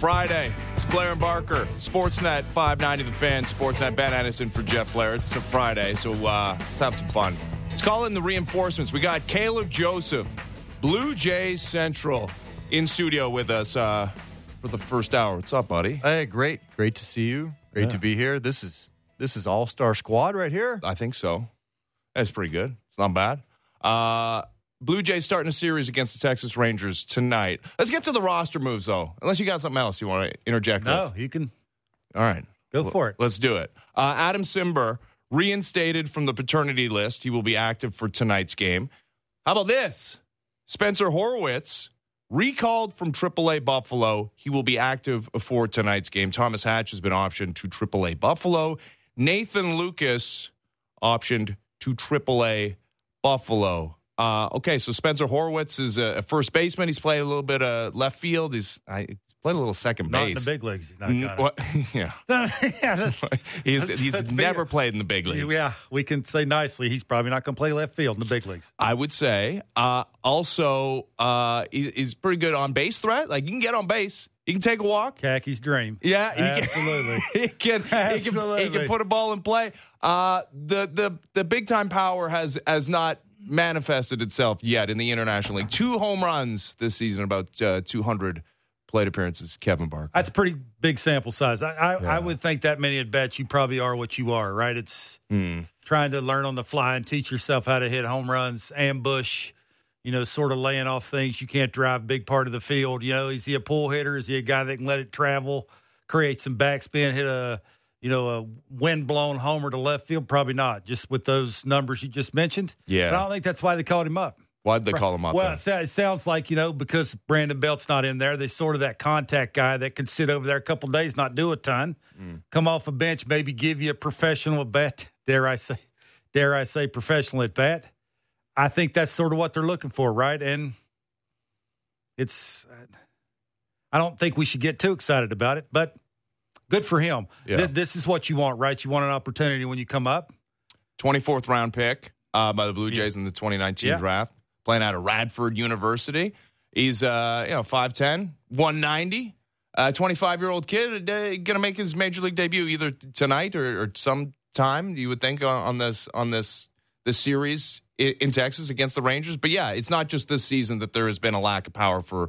Friday. It's Blair and Barker, Sportsnet 590 The Fan, Sportsnet Ben Ennis for Jeff Blair. It's a Friday, so let's have some fun. Let's call in the reinforcements. We got Caleb Joseph, Blue Jays Central, in studio with us for the first hour. What's up, buddy? Hey, great to see you. Great to be here. This is all-star squad right here. I think so. That's pretty good. It's not bad. Blue Jays starting a series against the Texas Rangers tonight. Let's get to the roster moves, though. Unless you got something else you want to interject with. No, you can. All right. Go for it. Let's do it. Adam Cimber, reinstated from the paternity list. He will be active for tonight's game. How about this? Spencer Horwitz, recalled from AAA Buffalo. He will be active before tonight's game. Thomas Hatch has been optioned to AAA Buffalo. Nathan Lukes optioned to AAA Buffalo. Okay, so Spencer Horwitz is a first baseman. He's played a little bit of left field. He's played a little second base. Not in the big leagues. He's not got it. Yeah. He's never played in the big leagues. Yeah, we can say nicely he's probably not going to play left field in the big leagues. I would say. Also, he's pretty good on base threat. Like, you can get on base. He can take a walk. Khaki's dream. Yeah. Absolutely. He can put a ball in play. The big-time power has not manifested itself yet in the International League. 2 home runs this season, about 200 plate appearances. Kevin Barker. That's a pretty big sample size. I would think that many at bats, you probably are what you are, right? It's trying to learn on the fly and teach yourself how to hit home runs, ambush, sort of laying off things. You can't drive big part of the field. Is he a pull hitter? Is he a guy that can let it travel, create some backspin, hit a wind-blown homer to left field? Probably not, just with those numbers you just mentioned. Yeah. And I don't think that's why they called him up. Why'd they call him up? Well, it sounds like, because Brandon Belt's not in there, they sort of that contact guy that can sit over there a couple of days, not do a ton, come off a bench, maybe give you a professional bat. Dare I say professional at bat. I think that's sort of what they're looking for, right? And I don't think we should get too excited about it, but good for him. Yeah. This is what you want, right? You want an opportunity when you come up. 24th round pick by the Blue Jays in the 2019 draft, playing out of Radford University. He's 5'10", 190, 25-year-old kid, going to make his major league debut either tonight or sometime, you would think, on this series in Texas against the Rangers. But, it's not just this season that there has been a lack of power for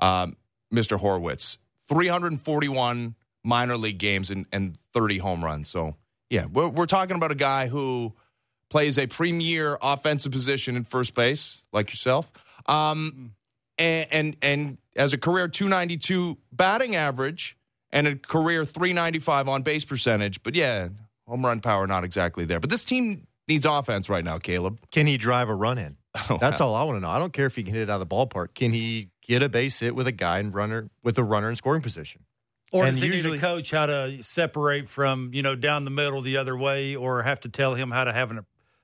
Mr. Horwitz. 341 minor league games and 30 home runs. So, we're talking about a guy who plays a premier offensive position in first base, like yourself, and has a career 292 batting average and a career 395 on-base percentage. But, home run power not exactly there. But this team needs offense right now, Caleb. Can he drive a run in? That's all I want to know. I don't care if he can hit it out of the ballpark. Can he get a base hit with a guy and runner in scoring position? Or does he need a coach how to separate from, down the middle the other way, or have to tell him how to have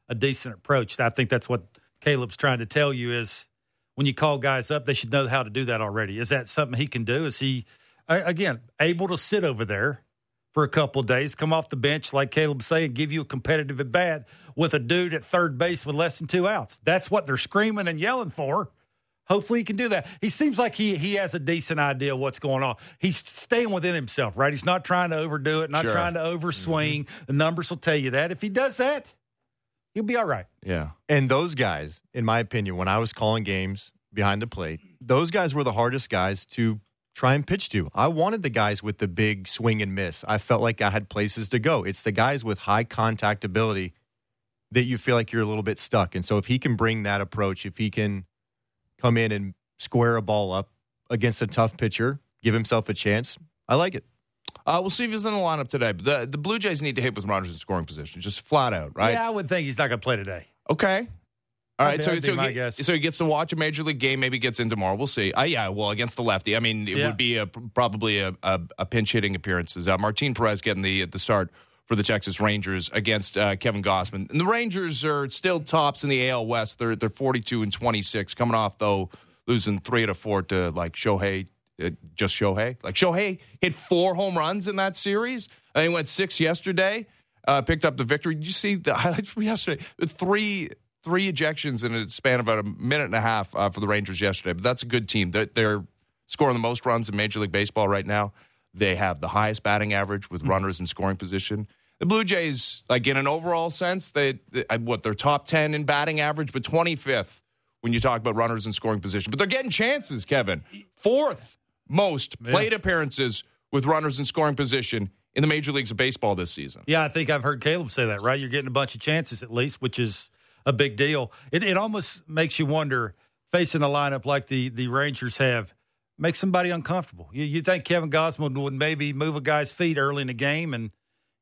a decent approach? I think that's what Caleb's trying to tell you is when you call guys up, they should know how to do that already. Is that something he can do? Is he, again, able to sit over there for a couple of days, come off the bench, like Caleb saying, give you a competitive at bat with a dude at third base with less than 2 outs? That's what they're screaming and yelling for. Hopefully he can do that. He seems like he has a decent idea of what's going on. He's staying within himself, right? He's not trying to overdo it, not trying to overswing. Mm-hmm. The numbers will tell you that. If he does that, he'll be all right. Yeah. And those guys, in my opinion, when I was calling games behind the plate, those guys were the hardest guys to try and pitch to. I wanted the guys with the big swing and miss. I felt like I had places to go. It's the guys with high contact ability that you feel like you're a little bit stuck. And so if he can bring that approach, if he can come in and square a ball up against a tough pitcher, give himself a chance, I like it. We'll see if he's in the lineup today. But the Blue Jays need to hit with runners in scoring position, just flat out, right? Yeah, I would think he's not going to play today. Okay. All right, so he gets to watch a major league game, maybe gets in tomorrow. We'll see. Against the lefty. I mean, it would be probably a pinch-hitting appearance. Martin Perez getting the start for the Texas Rangers against Kevin Gausman. And the Rangers are still tops in the AL West. They're 42-26, coming off, though, losing 3 out of 4 to, like, Shohei. Just Shohei. Like, Shohei hit 4 home runs in that series. And he went 6 yesterday, picked up the victory. Did you see the highlights from yesterday? 3 ejections in a span of about a minute and a half for the Rangers yesterday. But that's a good team. They're scoring the most runs in Major League Baseball right now. They have the highest batting average with runners in scoring position. The Blue Jays, like in an overall sense, they're top 10 in batting average, but 25th when you talk about runners in scoring position. But they're getting chances, Kevin. Fourth most plate appearances with runners in scoring position in the major leagues of baseball this season. Yeah, I think I've heard Caleb say that, right? You're getting a bunch of chances at least, which is a big deal. It almost makes you wonder, facing a lineup like the Rangers have, makes somebody uncomfortable. You think Kevin Gausman would maybe move a guy's feet early in the game and,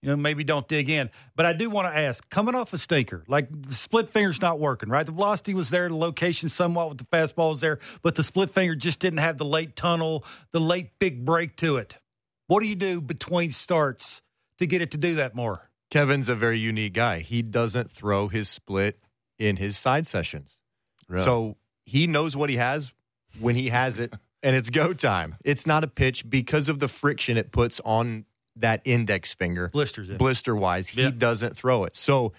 you know, maybe don't dig in. But I do want to ask, coming off a stinker, like the split finger's not working, right? The velocity was there, the location somewhat with the fastball was there, but the split finger just didn't have the late tunnel, the late big break to it. What do you do between starts to get it to do that more? Kevin's a very unique guy. He doesn't throw his split in his side sessions. Really? So he knows what he has when he has it, and it's go time. It's not a pitch because of the friction it puts on that index finger. Blisters it. Blister-wise, he doesn't throw it. So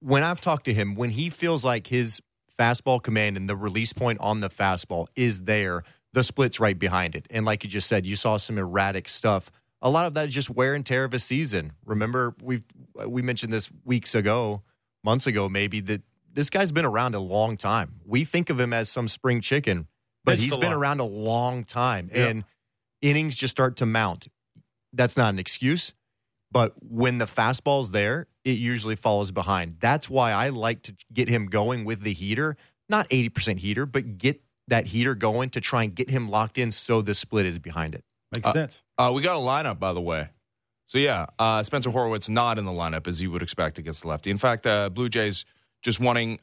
when I've talked to him, when he feels like his fastball command and the release point on the fastball is there, the split's right behind it. And like you just said, you saw some erratic stuff. A lot of that is just wear and tear of a season. Remember, we mentioned this months ago maybe, that this guy's been around a long time. We think of him as some spring chicken, but he's been around a long time. Yeah. And innings just start to mount. That's not an excuse, but when the fastball's there, it usually follows behind. That's why I like to get him going with the heater, not 80% heater, but get that heater going to try and get him locked in so the split is behind it. Makes sense. We got a lineup, by the way. So, Spencer Horwitz not in the lineup, as you would expect against the lefty. In fact, Blue Jays just running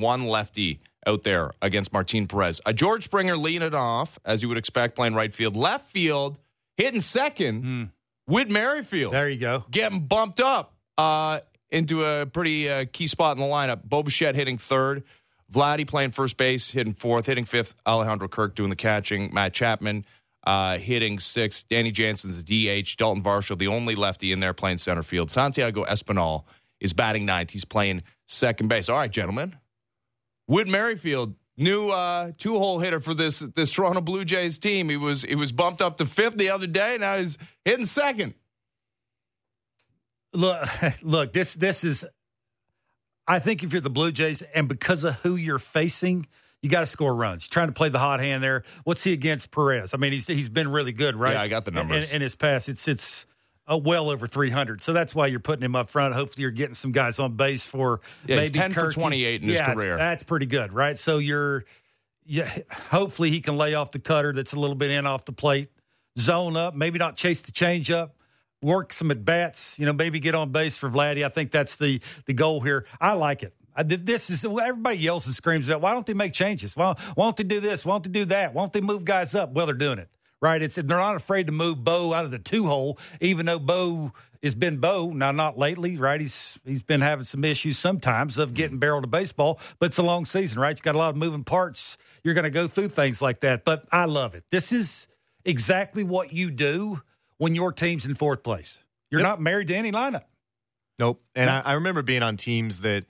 one lefty out there against Martin Perez. George Springer leading it off, as you would expect, playing right field. Left field, hitting second, Whit Merrifield. There you go. Getting bumped up into a pretty key spot in the lineup. Bo Bichette hitting third. Vladdy playing first base, hitting fourth. Hitting fifth, Alejandro Kirk doing the catching. Matt Chapman hitting sixth. Danny Jansen's the DH. Dalton Varsho, the only lefty in there, playing center field. Santiago Espinal is batting ninth. He's playing second base. All right, gentlemen. Whit Merrifield, new two-hole hitter for this Toronto Blue Jays team. He was bumped up to fifth the other day. Now he's hitting second. Look, this is, I think if you're the Blue Jays and because of who you're facing, you got to score runs. You're trying to play the hot hand there. What's he against Perez? I mean, he's been really good, right? Yeah, I got the numbers. In his past, it's well over 300. So that's why you're putting him up front. Hopefully you're getting some guys on base for maybe 10 Kirk. For 28 in his career. That's pretty good, right? So hopefully he can lay off the cutter that's a little bit in off the plate, zone up, maybe not chase the change up, work some at-bats, maybe get on base for Vladdy. I think that's the goal here. I like it. This is everybody yells and screams about, why don't they make changes? Why don't they do this? Why don't they do that? Why don't they move guys up? Well, they're doing it. Right, they're not afraid to move Bo out of the two-hole, even though Bo has been Bo. Now, not lately, right? He's been having some issues sometimes of getting barreled to baseball, but it's a long season, right? You got a lot of moving parts. You're going to go through things like that, but I love it. This is exactly what you do when your team's in fourth place. You're not married to any lineup. Nope, and I remember being on teams that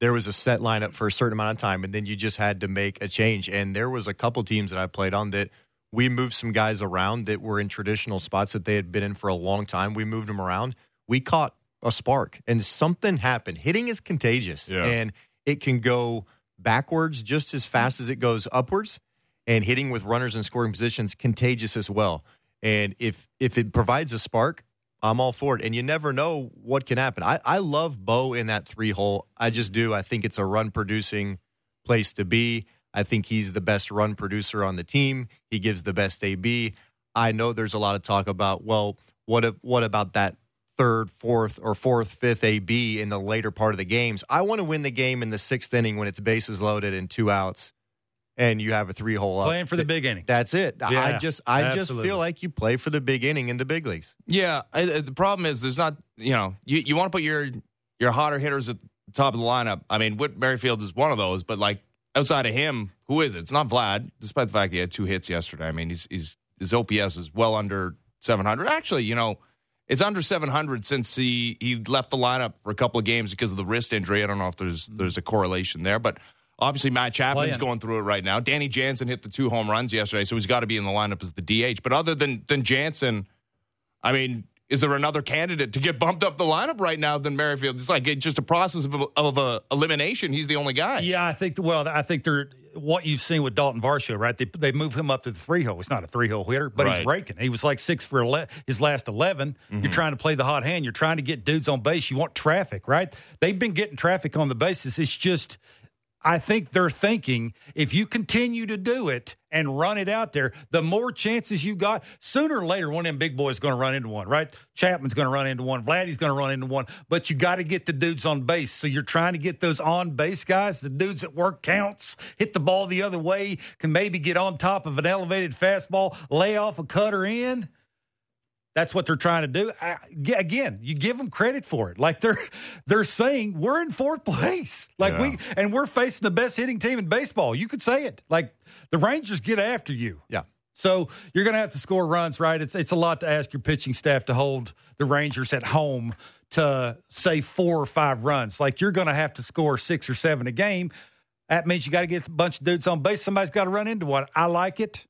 there was a set lineup for a certain amount of time, and then you just had to make a change, and there was a couple teams that I played on that we moved some guys around that were in traditional spots that they had been in for a long time. We moved them around. We caught a spark, and something happened. Hitting is contagious, and it can go backwards just as fast as it goes upwards, and hitting with runners in scoring positions contagious as well. And if it provides a spark, I'm all for it, and you never know what can happen. I love Bo in that three-hole. I just do. I think it's a run-producing place to be. I think he's the best run producer on the team. He gives the best AB. I know there's a lot of talk about, well, what about that fourth, fifth AB in the later part of the games? I want to win the game in the sixth inning when it's bases loaded and two outs and you have a three-hole up. Playing for the big inning. That's it. Yeah, I just feel like you play for the big inning in the big leagues. Yeah, the problem is there's not, you want to put your hotter hitters at the top of the lineup. I mean, Whit Merrifield is one of those, but like, outside of him, who is it? It's not Vlad, despite the fact he had two hits yesterday. I mean, his OPS is well under 700. Actually, it's under 700 since he left the lineup for a couple of games because of the wrist injury. I don't know if there's a correlation there, but Obviously, Matt Chapman's going through it right now. Danny Jansen hit the 2 home runs yesterday, so he's got to be in the lineup as the DH. But other than Jansen, I mean, is there another candidate to get bumped up the lineup right now than Merrifield? It's like it's just a process of elimination. He's the only guy. Yeah, I think. Well, I think they're what you've seen with Dalton Varsho, right? They move him up to the 3-hole. He's not a 3-hole hitter, but he's raking. He was like 6 for his last 11. Mm-hmm. You're trying to play the hot hand. You're trying to get dudes on base. You want traffic, right? They've been getting traffic on the bases. It's just, I think they're thinking if you continue to do it and run it out there, the more chances you got, sooner or later, one of them big boys is going to run into one, right? Chapman's going to run into one. Vladdy's going to run into one. But you got to get the dudes on base. So you're trying to get those on-base guys, the dudes that work counts, hit the ball the other way, can maybe get on top of an elevated fastball, lay off a cutter in. That's what they're trying to do. Again, you give them credit for it. Like they're saying we're in 4th place. Like we're facing the best hitting team in baseball. You could say it. Like the Rangers get after you. Yeah. So you're going to have to score runs, right? It's a lot to ask your pitching staff to hold the Rangers at home to say 4 or 5 runs. Like you're going to have to score 6 or 7 a game. That means you got to get a bunch of dudes on base. Somebody's got to run into one. I like it.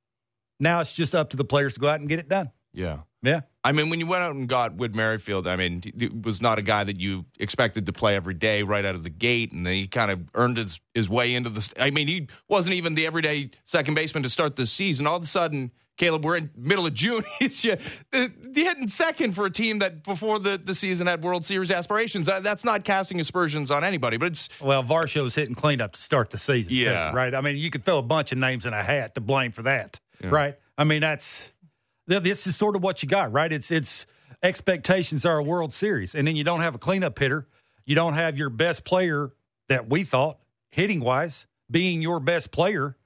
Now it's just up to the players to go out and get it done. Yeah. Yeah. I mean, when you went out and got Whit Merrifield, I mean, it was not a guy that you expected to play every day right out of the gate, and then he kind of earned his way into the – I mean, he wasn't even the everyday second baseman to start this season. All of a sudden, Caleb, we're in middle of June. He's hitting second for a team that before the season had World Series aspirations. That's not casting aspersions on anybody, but it's – Well, Varsho's hitting cleanup to start the season. Yeah. Too, right? I mean, you could throw a bunch of names in a hat to blame for that, right? I mean, that's – this is sort of what you got, right? It's expectations are a World Series, and then you don't have a cleanup hitter. You don't have your best player that we thought, hitting-wise, being your best player.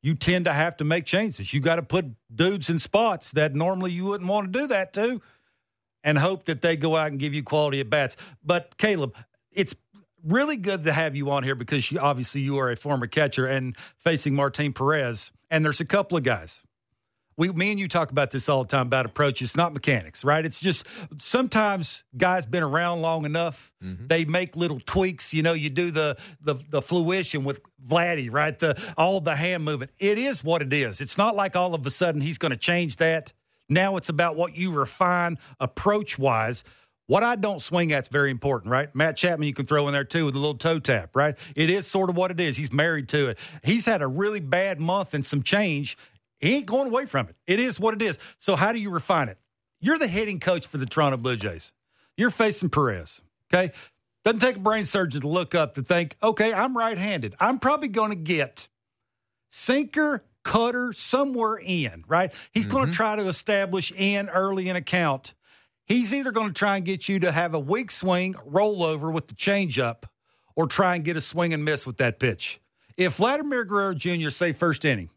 You tend to have to make changes. You got to put dudes in spots that normally you wouldn't want to do that to and hope that they go out and give you quality at-bats. But, Caleb, it's really good to have you on here because you are a former catcher and facing Martin Perez, and there's a couple of guys. Me and you talk about this all the time about approaches. It's not mechanics, right? It's just sometimes guys been around long enough. Mm-hmm. They make little tweaks. You know, you do the fruition with Vladdy, right? All the hand movement. It is what it is. It's not like all of a sudden he's going to change that. Now it's about what you refine approach-wise. What I don't swing at is very important, right? Matt Chapman you can throw in there, too, with a little toe tap, right? It is sort of what it is. He's married to it. He's had a really bad month and some change. He ain't going away from it. It is what it is. So how do you refine it? You're the hitting coach for the Toronto Blue Jays. You're facing Perez, okay? Doesn't take a brain surgeon to look up to think, okay, I'm right-handed. I'm probably going to get sinker, cutter, somewhere in, right? He's going to try to establish in early in a count. He's either going to try and get you to have a weak swing, rollover with the changeup, or try and get a swing and miss with that pitch. If Vladimir Guerrero Jr., say first inning,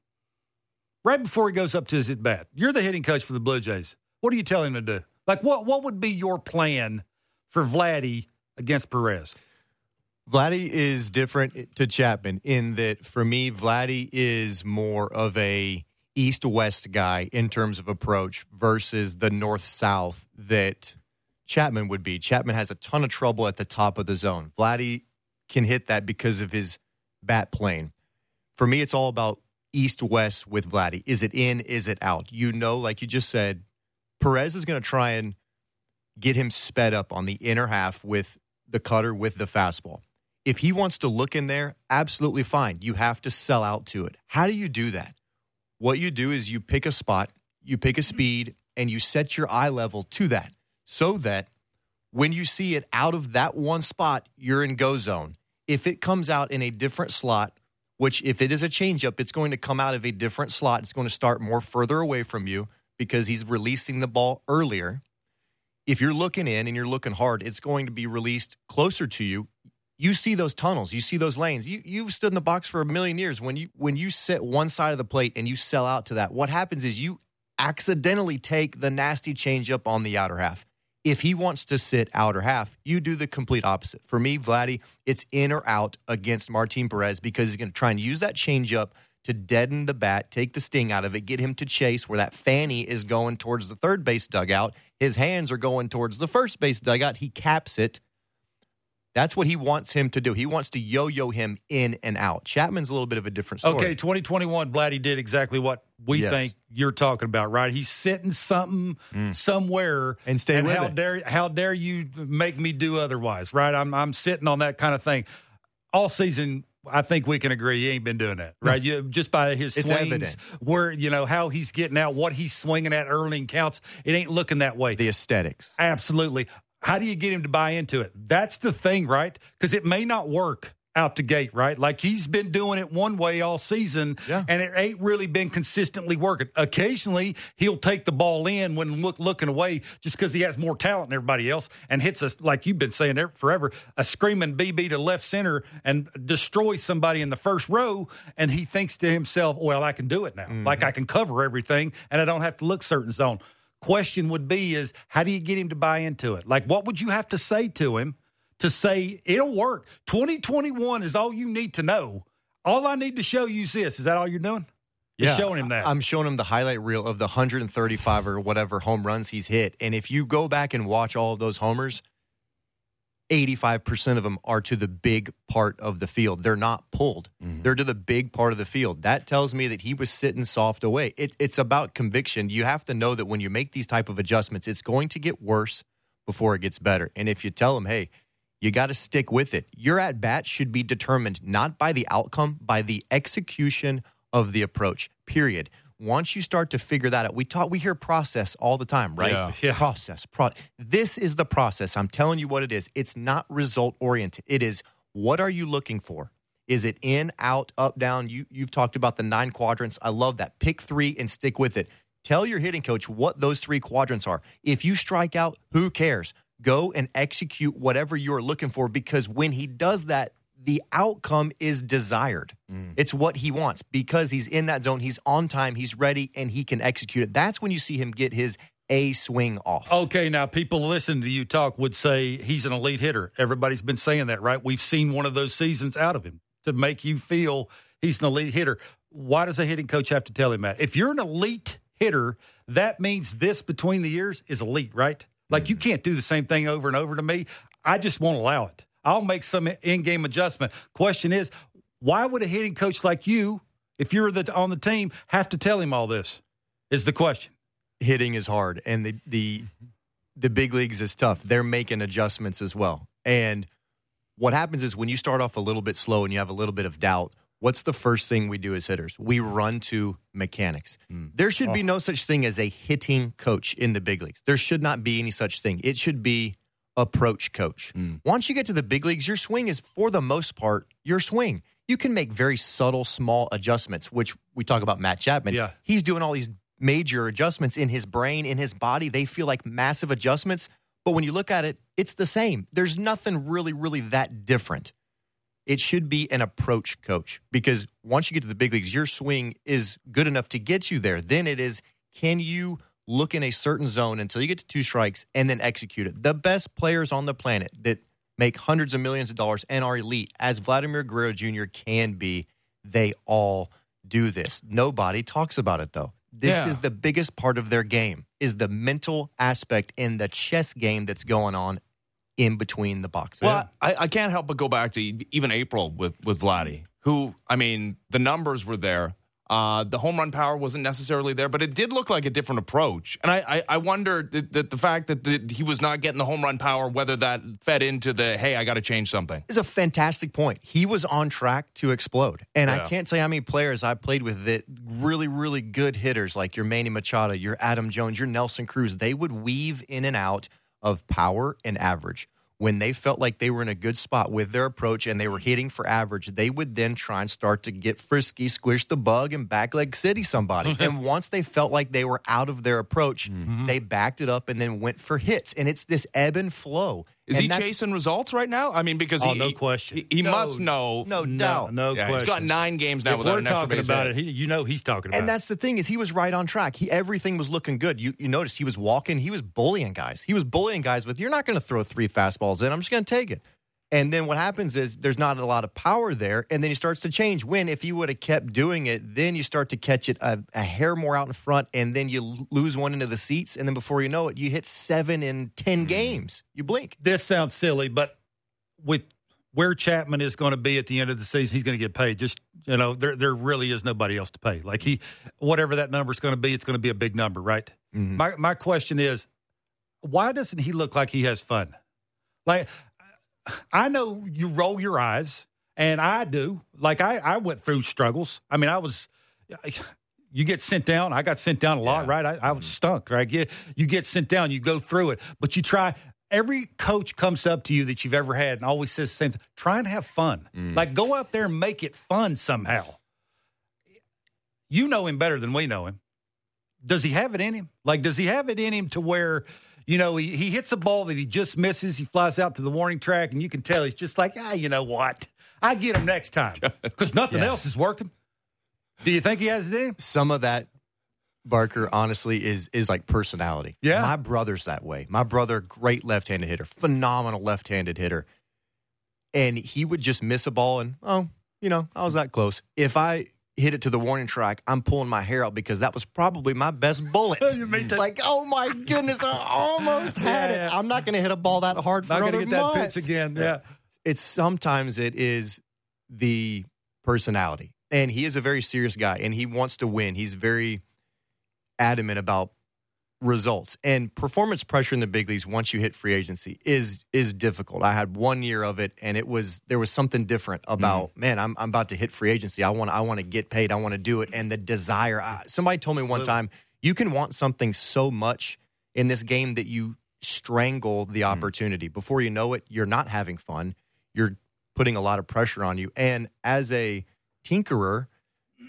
right before he goes up to his at-bat, you're the hitting coach for the Blue Jays. What do you tell him to do? Like, what would be your plan for Vladdy against Perez? Vladdy is different to Chapman in that, for me, Vladdy is more of a east-west guy in terms of approach versus the north-south that Chapman would be. Chapman has a ton of trouble at the top of the zone. Vladdy can hit that because of his bat plane. For me, it's all about east-west with Vladdy. Is it in? Is it out? You know, like you just said, Perez is going to try and get him sped up on the inner half with the cutter, with the fastball. If he wants to look in there, absolutely fine. You have to sell out to it. How do you do that? What you do is you pick a spot, you pick a speed, and you set your eye level to that so that when you see it out of that one spot, you're in go zone. If it comes out in a different slot, which if it is a changeup, it's going to come out of a different slot. It's going to start more further away from you because he's releasing the ball earlier. If you're looking in and you're looking hard, it's going to be released closer to you. You see those tunnels. You see those lanes. You've stood in the box for a million years. When you sit one side of the plate and you sell out to that, what happens is you accidentally take the nasty changeup on the outer half. If he wants to sit outer half, you do the complete opposite. For me, Vladdy, it's in or out against Martin Perez because he's going to try and use that changeup to deaden the bat, take the sting out of it, get him to chase where that fanny is going towards the third base dugout. His hands are going towards the first base dugout. He caps it. That's what he wants him to do. He wants to yo-yo him in and out. Chapman's a little bit of a different story. Okay, 2021, Vladdy did exactly what we think you're talking about, right? He's sitting something somewhere. And stay with it. How dare you make me do otherwise, right? I'm sitting on that kind of thing. All season, I think we can agree he ain't been doing that, right? Just by his swings, evident. Where, you know, how he's getting out, what he's swinging at early in counts, it ain't looking that way. The aesthetics. Absolutely. How do you get him to buy into it? That's the thing, right? Because it may not work out the gate, right? Like he's been doing it one way all season, and it ain't really been consistently working. Occasionally, he'll take the ball in when looking away just because he has more talent than everybody else and hits us, like you've been saying there forever, a screaming BB to left center and destroys somebody in the first row, and he thinks to himself, well, I can do it now. Mm-hmm. Like I can cover everything, and I don't have to look certain zone. Question would be is, how do you get him to buy into it? Like, what would you have to say to him to say it'll work? 2021 is all you need to know. All I need to show you is this. Is that all you're doing? You're showing him that. I'm showing him the highlight reel of the 135 or whatever home runs he's hit. And if you go back and watch all of those homers, 85% of them are to the big part of the field. They're not pulled. Mm-hmm. They're to the big part of the field. That tells me that he was sitting soft away. It's about conviction. You have to know that when you make these type of adjustments, it's going to get worse before it gets better. And if you tell him, hey, you got to stick with it. Your at-bat should be determined not by the outcome, by the execution of the approach, period. Once you start to figure that out, we hear process all the time, right? Yeah. Process. This is the process. I'm telling you what it is. It's not result-oriented. It is, what are you looking for? Is it in, out, up, down? You've talked about the 9 quadrants. I love that. Pick 3 and stick with it. Tell your hitting coach what those 3 quadrants are. If you strike out, who cares? Go and execute whatever you're looking for, because when he does that, the outcome is desired. It's what he wants because he's in that zone. He's on time. He's ready, and he can execute it. That's when you see him get his A swing off. Okay, now people listening to you talk would say he's an elite hitter. Everybody's been saying that, right? We've seen one of those seasons out of him to make you feel he's an elite hitter. Why does a hitting coach have to tell him that? If you're an elite hitter, that means this between the ears is elite, right? Like you can't do the same thing over and over to me. I just won't allow it. I'll make some in-game adjustment. Question is, why would a hitting coach like you, if you're on the team, have to tell him all this? Is the question. Hitting is hard, and the big leagues is tough. They're making adjustments as well. And what happens is when you start off a little bit slow and you have a little bit of doubt, what's the first thing we do as hitters? We run to mechanics. There should be no such thing as a hitting coach in the big leagues. There should not be any such thing. It should be approach coach. Once you get to the big leagues, your swing is, for the most part, your swing. You can make very subtle, small adjustments, which we talk about Matt Chapman. Yeah. He's doing all these major adjustments in his brain, in his body. They feel like massive adjustments, but when you look at it, it's the same. There's nothing really, really that different. It should be an approach coach, because once you get to the big leagues, your swing is good enough to get you there. Then it is, can you look in a certain zone until you get to 2 strikes and then execute it? The best players on the planet that make hundreds of millions of dollars and are elite, as Vladimir Guerrero Jr. can be, they all do this. Nobody talks about it, though. This is the biggest part of their game, is the mental aspect in the chess game that's going on in between the boxes. Well, I can't help but go back to even April with Vladdy, who, I mean, the numbers were there. The home run power wasn't necessarily there, but it did look like a different approach. And I wonder that the fact that he was not getting the home run power, whether that fed into the, hey, I got to change something. It's a fantastic point. He was on track to explode. And I can't tell you how many players I played with that really, really good hitters, like your Manny Machado, your Adam Jones, your Nelson Cruz, they would weave in and out of power and average. When they felt like they were in a good spot with their approach and they were hitting for average, they would then try and start to get frisky, squish the bug, and backleg city somebody. And once they felt like they were out of their approach, they backed it up and then went for hits. And it's this ebb and flow. Is he chasing results right now? I mean, because no question. He must know. No doubt. No question. He's got 9 games now without an extra base hit. If we're talking about it, you know he's talking about it. And that's the thing, is he was right on track. Everything was looking good. You noticed he was walking. He was bullying guys. With, you're not going to throw 3 fastballs in. I'm just going to take it. And then what happens is there's not a lot of power there, and then he starts to change. When, if he would have kept doing it, then you start to catch it a hair more out in front, and then you lose one into the seats, and then before you know it, you hit 7 in 10 games. You blink. This sounds silly, but with where Chapman is going to be at the end of the season, he's going to get paid. Just, you know, there really is nobody else to pay. Like whatever that number is going to be, it's going to be a big number, right? Mm-hmm. My question is, why doesn't he look like he has fun? Like, I know you roll your eyes, and I do. Like, I went through struggles. I mean, you get sent down. I got sent down a lot, right? I was stunk, right? You get sent down. You go through it. But you try. Every coach comes up to you that you've ever had and always says the same thing. Try and have fun. Mm. Like, go out there and make it fun somehow. You know him better than we know him. Does he have it in him? Like, does he have it in him to where – you know, he hits a ball that he just misses. He flies out to the warning track, and you can tell he's just like, you know what? I get him next time because nothing else is working. Do you think he has it in? Some of that, Barker, honestly, is like personality. Yeah. My brother's that way. My brother, great left-handed hitter, phenomenal left-handed hitter. And he would just miss a ball and, I was that close. If I hit it to the warning track, I'm pulling my hair out because that was probably my best bullet. Like, oh my goodness, I almost had it. I'm not going to hit a ball that hard for another month. Not going to get that pitch again. Yeah. It's sometimes it is the personality. And he is a very serious guy, and he wants to win. He's very adamant about results. And performance pressure in the big leagues once you hit free agency is difficult. I had 1 year of it, and there was something different about I'm about to hit free agency. I want to get paid. I want to do it. And the desire. Somebody told me one time, you can want something so much in this game that you strangle the opportunity. Before you know it, you're not having fun. You're putting a lot of pressure on you. And as a tinkerer,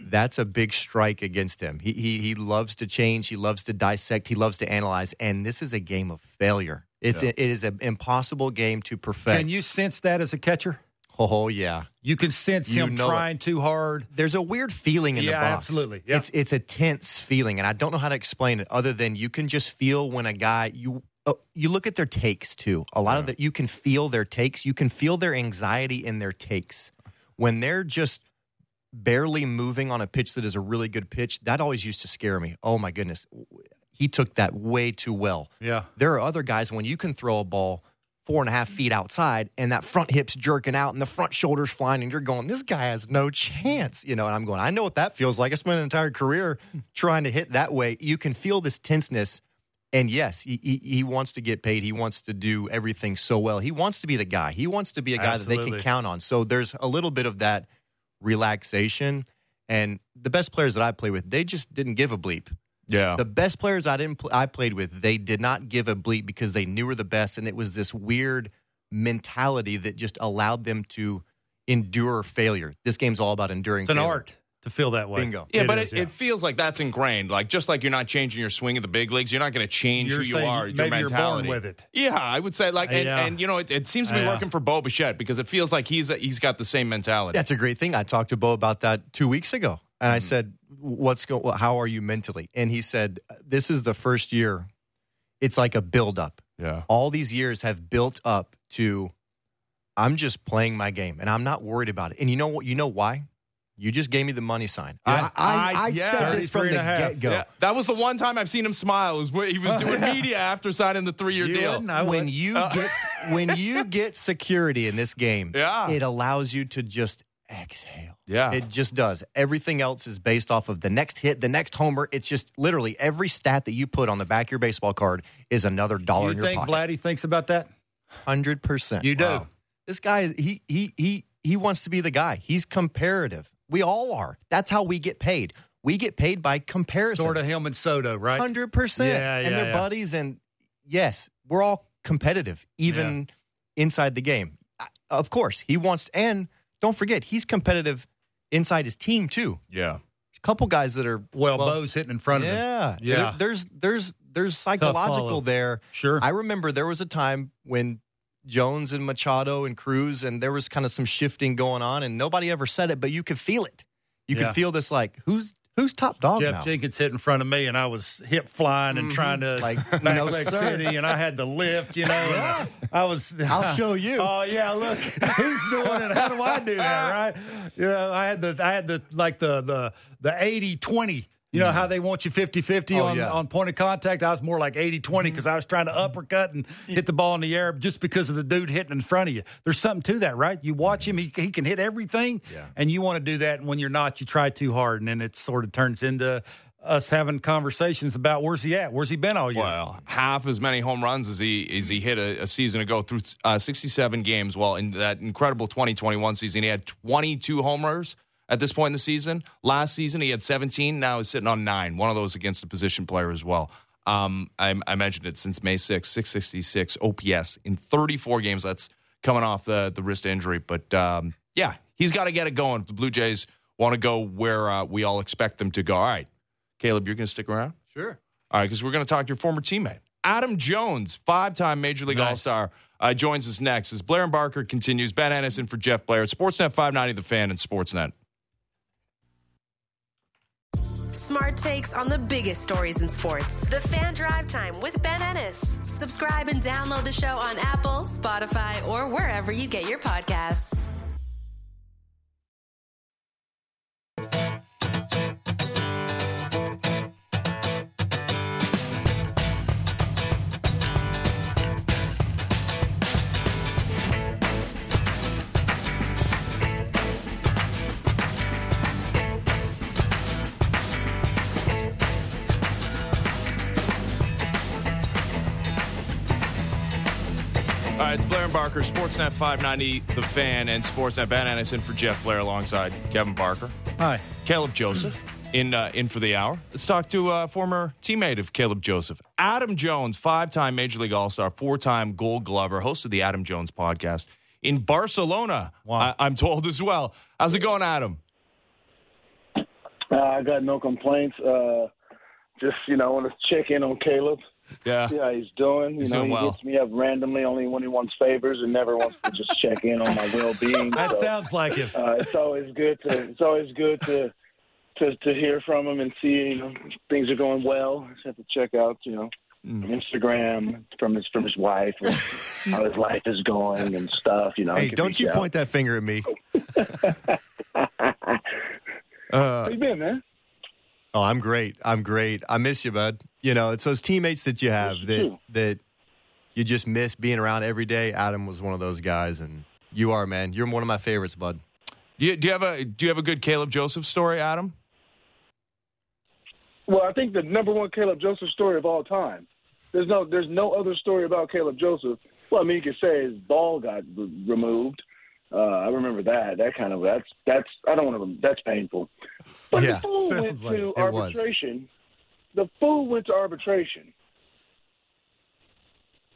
that's a big strike against him. He loves to change. He loves to dissect. He loves to analyze. And this is a game of failure. It is an impossible game to perfect. Can you sense that as a catcher? Oh, yeah. You can sense him trying too hard. There's a weird feeling in the box. Absolutely. Yeah, absolutely. It's a tense feeling, and I don't know how to explain it other than you can just feel when a guy – you look at their takes, too. A lot of that – you can feel their takes. You can feel their anxiety in their takes. When they're just – barely moving on a pitch that is a really good pitch, that always used to scare me. Oh, my goodness. He took that way too well. Yeah. There are other guys when you can throw a ball 4.5 feet outside and that front hip's jerking out and the front shoulder's flying and you're going, this guy has no chance. You know, and I'm going, I know what that feels like. I spent an entire career trying to hit that way. You can feel this tenseness. And, yes, he wants to get paid. He wants to do everything so well. He wants to be the guy. He wants to be a guy Absolutely. That they can count on. So there's a little bit of that relaxation, and the best players that I play with, they just didn't give a bleep. Yeah. The best players I played with, they did not give a bleep because they knew were the best, and it was this weird mentality that just allowed them to endure failure. This game's all about enduring failure. It's an art to feel that way. Bingo. Yeah, but it feels like that's ingrained. Like, just like you're not changing your swing in the big leagues, you're not going to change who you are, your mentality. You're born with it. Yeah, I would say, like, and you know, it seems to be working for Bo Bichette because it feels like he's got the same mentality. That's a great thing. I talked to Bo about that 2 weeks ago, and I said, how are you mentally? And he said, this is the first year. It's like a buildup. Yeah. All these years have built up to, I'm just playing my game, and I'm not worried about it. And you know what? You know why? You just gave me the money sign. I said this from the get-go. Yeah. That was the one time I've seen him smile. Is he was doing media after signing the 3-year deal. When you get security in this game, it allows you to just exhale. Yeah. It just does. Everything else is based off of the next hit, the next homer. It's just literally every stat that you put on the back of your baseball card is another dollar in your pocket. You think Vladdy thinks about that? 100%. You do. Wow. This guy, he wants to be the guy. He's comparative. We all are. That's how we get paid. We get paid by comparison. Sort of him and Soto, right? 100%. And their buddies. And, yes, we're all competitive, even inside the game. Of course, he wants – and don't forget, he's competitive inside his team, too. Yeah. A couple guys that are – Bo's hitting in front of him. Yeah. There's psychological there. Sure. I remember there was a time when – Jones and Machado and Cruz, and there was kind of some shifting going on, and nobody ever said it, but you could feel it. You could feel this, like, who's top dog now? Jeff Jenkins hit in front of me, and I was hip flying and trying to, like, no city, and I had the lift, you know. Yeah. I'll show you. Oh yeah, look, who's doing it? How do I do that, right? You know, I had the like the 80-20 You know how they want you 50-50 on point of contact? I was more like 80-20 because I was trying to uppercut and hit the ball in the air just because of the dude hitting in front of you. There's something to that, right? You watch him, he can hit everything, and you want to do that. And when you're not, you try too hard, and then it sort of turns into us having conversations about where's he at, where's he been all year. Well, half as many home runs as he hit a season ago through 67 games. Well, in that incredible 2021 season, he had 22 homers. At this point in the season, last season he had 17. Now he's sitting on 9. One of those against a position player as well. I mentioned it since May 6th, 666 OPS in 34 games. That's coming off the wrist injury. But, yeah, he's got to get it going. If the Blue Jays want to go where we all expect them to go. All right, Caleb, you're going to stick around? Sure. All right, because we're going to talk to your former teammate, Adam Jones, 5-time Major League All-Star. Joins us next as Blair and Barker continues. Ben Ennis in for Jeff Blair. Sportsnet 590, The Fan, and Sportsnet. Smart takes on the biggest stories in sports. The Fan Drive Time with Ben Ennis. Subscribe and download the show on Apple, Spotify, or wherever you get your podcasts. It's Blair and Barker, Sportsnet 590, The Fan, and Sportsnet. Ben Ennis in for Jeff Blair alongside Kevin Barker. Hi. Caleb Joseph in for the hour. Let's talk to a former teammate of Caleb Joseph, Adam Jones, 5-time Major League All-Star, 4-time Gold Glover, host of the Adam Jones podcast in Barcelona, I'm told as well. How's it going, Adam? I got no complaints. Just, you know, I want to check in on Caleb. Yeah, yeah, he's doing. You he's know, doing he well. Hits me up randomly, only when he wants favors, and never wants to just check in on my well-being. That sounds like him. It's always good to. It's always good to hear from him and see things are going well. I just have to check out, Instagram from his wife, and how his life is going and stuff. Hey, don't you point that finger at me? How you been, man? Oh, I'm great. I miss you, bud. It's those teammates that you have that you just miss being around every day. Adam was one of those guys, and you are, man. You're one of my favorites, bud. Do you have a good Caleb Joseph story, Adam? Well, I think the number one Caleb Joseph story of all time. There's no other story about Caleb Joseph. Well, you could say his ball got removed. I remember that. That's painful. But the fool went to arbitration. The fool went to arbitration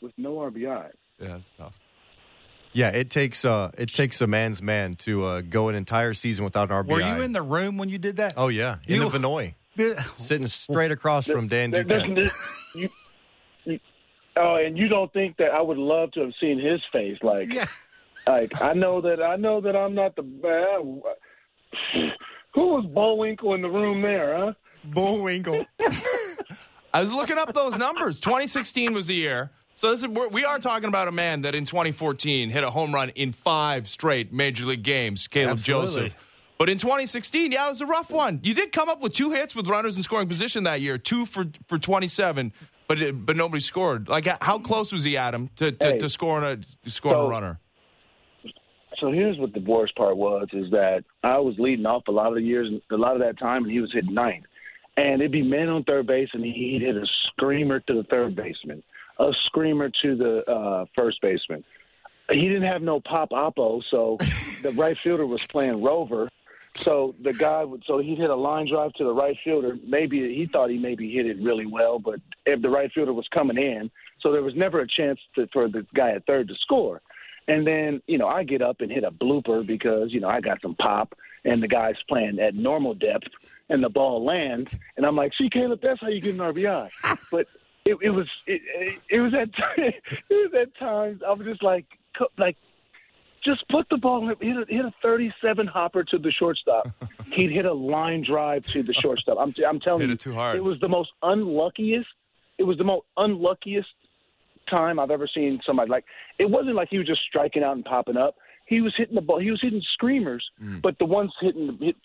with no RBI. Yeah, that's tough. Yeah, it takes a man's man to go an entire season without an RBI. Were you in the room when you did that? Oh yeah, in the Vinoy, sitting straight across from Dan Duquette. And you don't think that I would love to have seen his face, like? Yeah. Like, I know that I'm not the bad. Who was Bullwinkle in the room there, huh? Bullwinkle. I was looking up those numbers. 2016 was the year. So we are talking about a man that in 2014 hit a home run in 5 straight Major League games, Caleb Joseph. But in 2016, it was a rough one. You did come up with 2 hits with runners in scoring position that year, 2 for 27, but nobody scored. Like, how close was he, Adam, to scoring a runner? So here's what the worst part was, is that I was leading off a lot of that time, and he was hitting ninth. And it'd be men on third base, and he'd hit a screamer to the third baseman, a screamer to the first baseman. He didn't have no pop-oppo, so the right fielder was playing rover. So the guy so he'd hit a line drive to the right fielder. Maybe he thought he hit it really well, but if the right fielder was coming in, so there was never a chance for the guy at third to score. And then, I get up and hit a blooper because, I got some pop, and the guy's playing at normal depth, and the ball lands. And I'm like, see, Caleb, that's how you get an RBI. But it was at times I was just like, just put the ball in, hit a 37 hopper to the shortstop. He'd hit a line drive to the shortstop. I'm telling you, hit it too hard. It was the most unluckiest. It was the most unluckiest time I've ever seen somebody. Like, it wasn't like he was just striking out and popping up. He was hitting the ball. He was hitting screamers, but the ones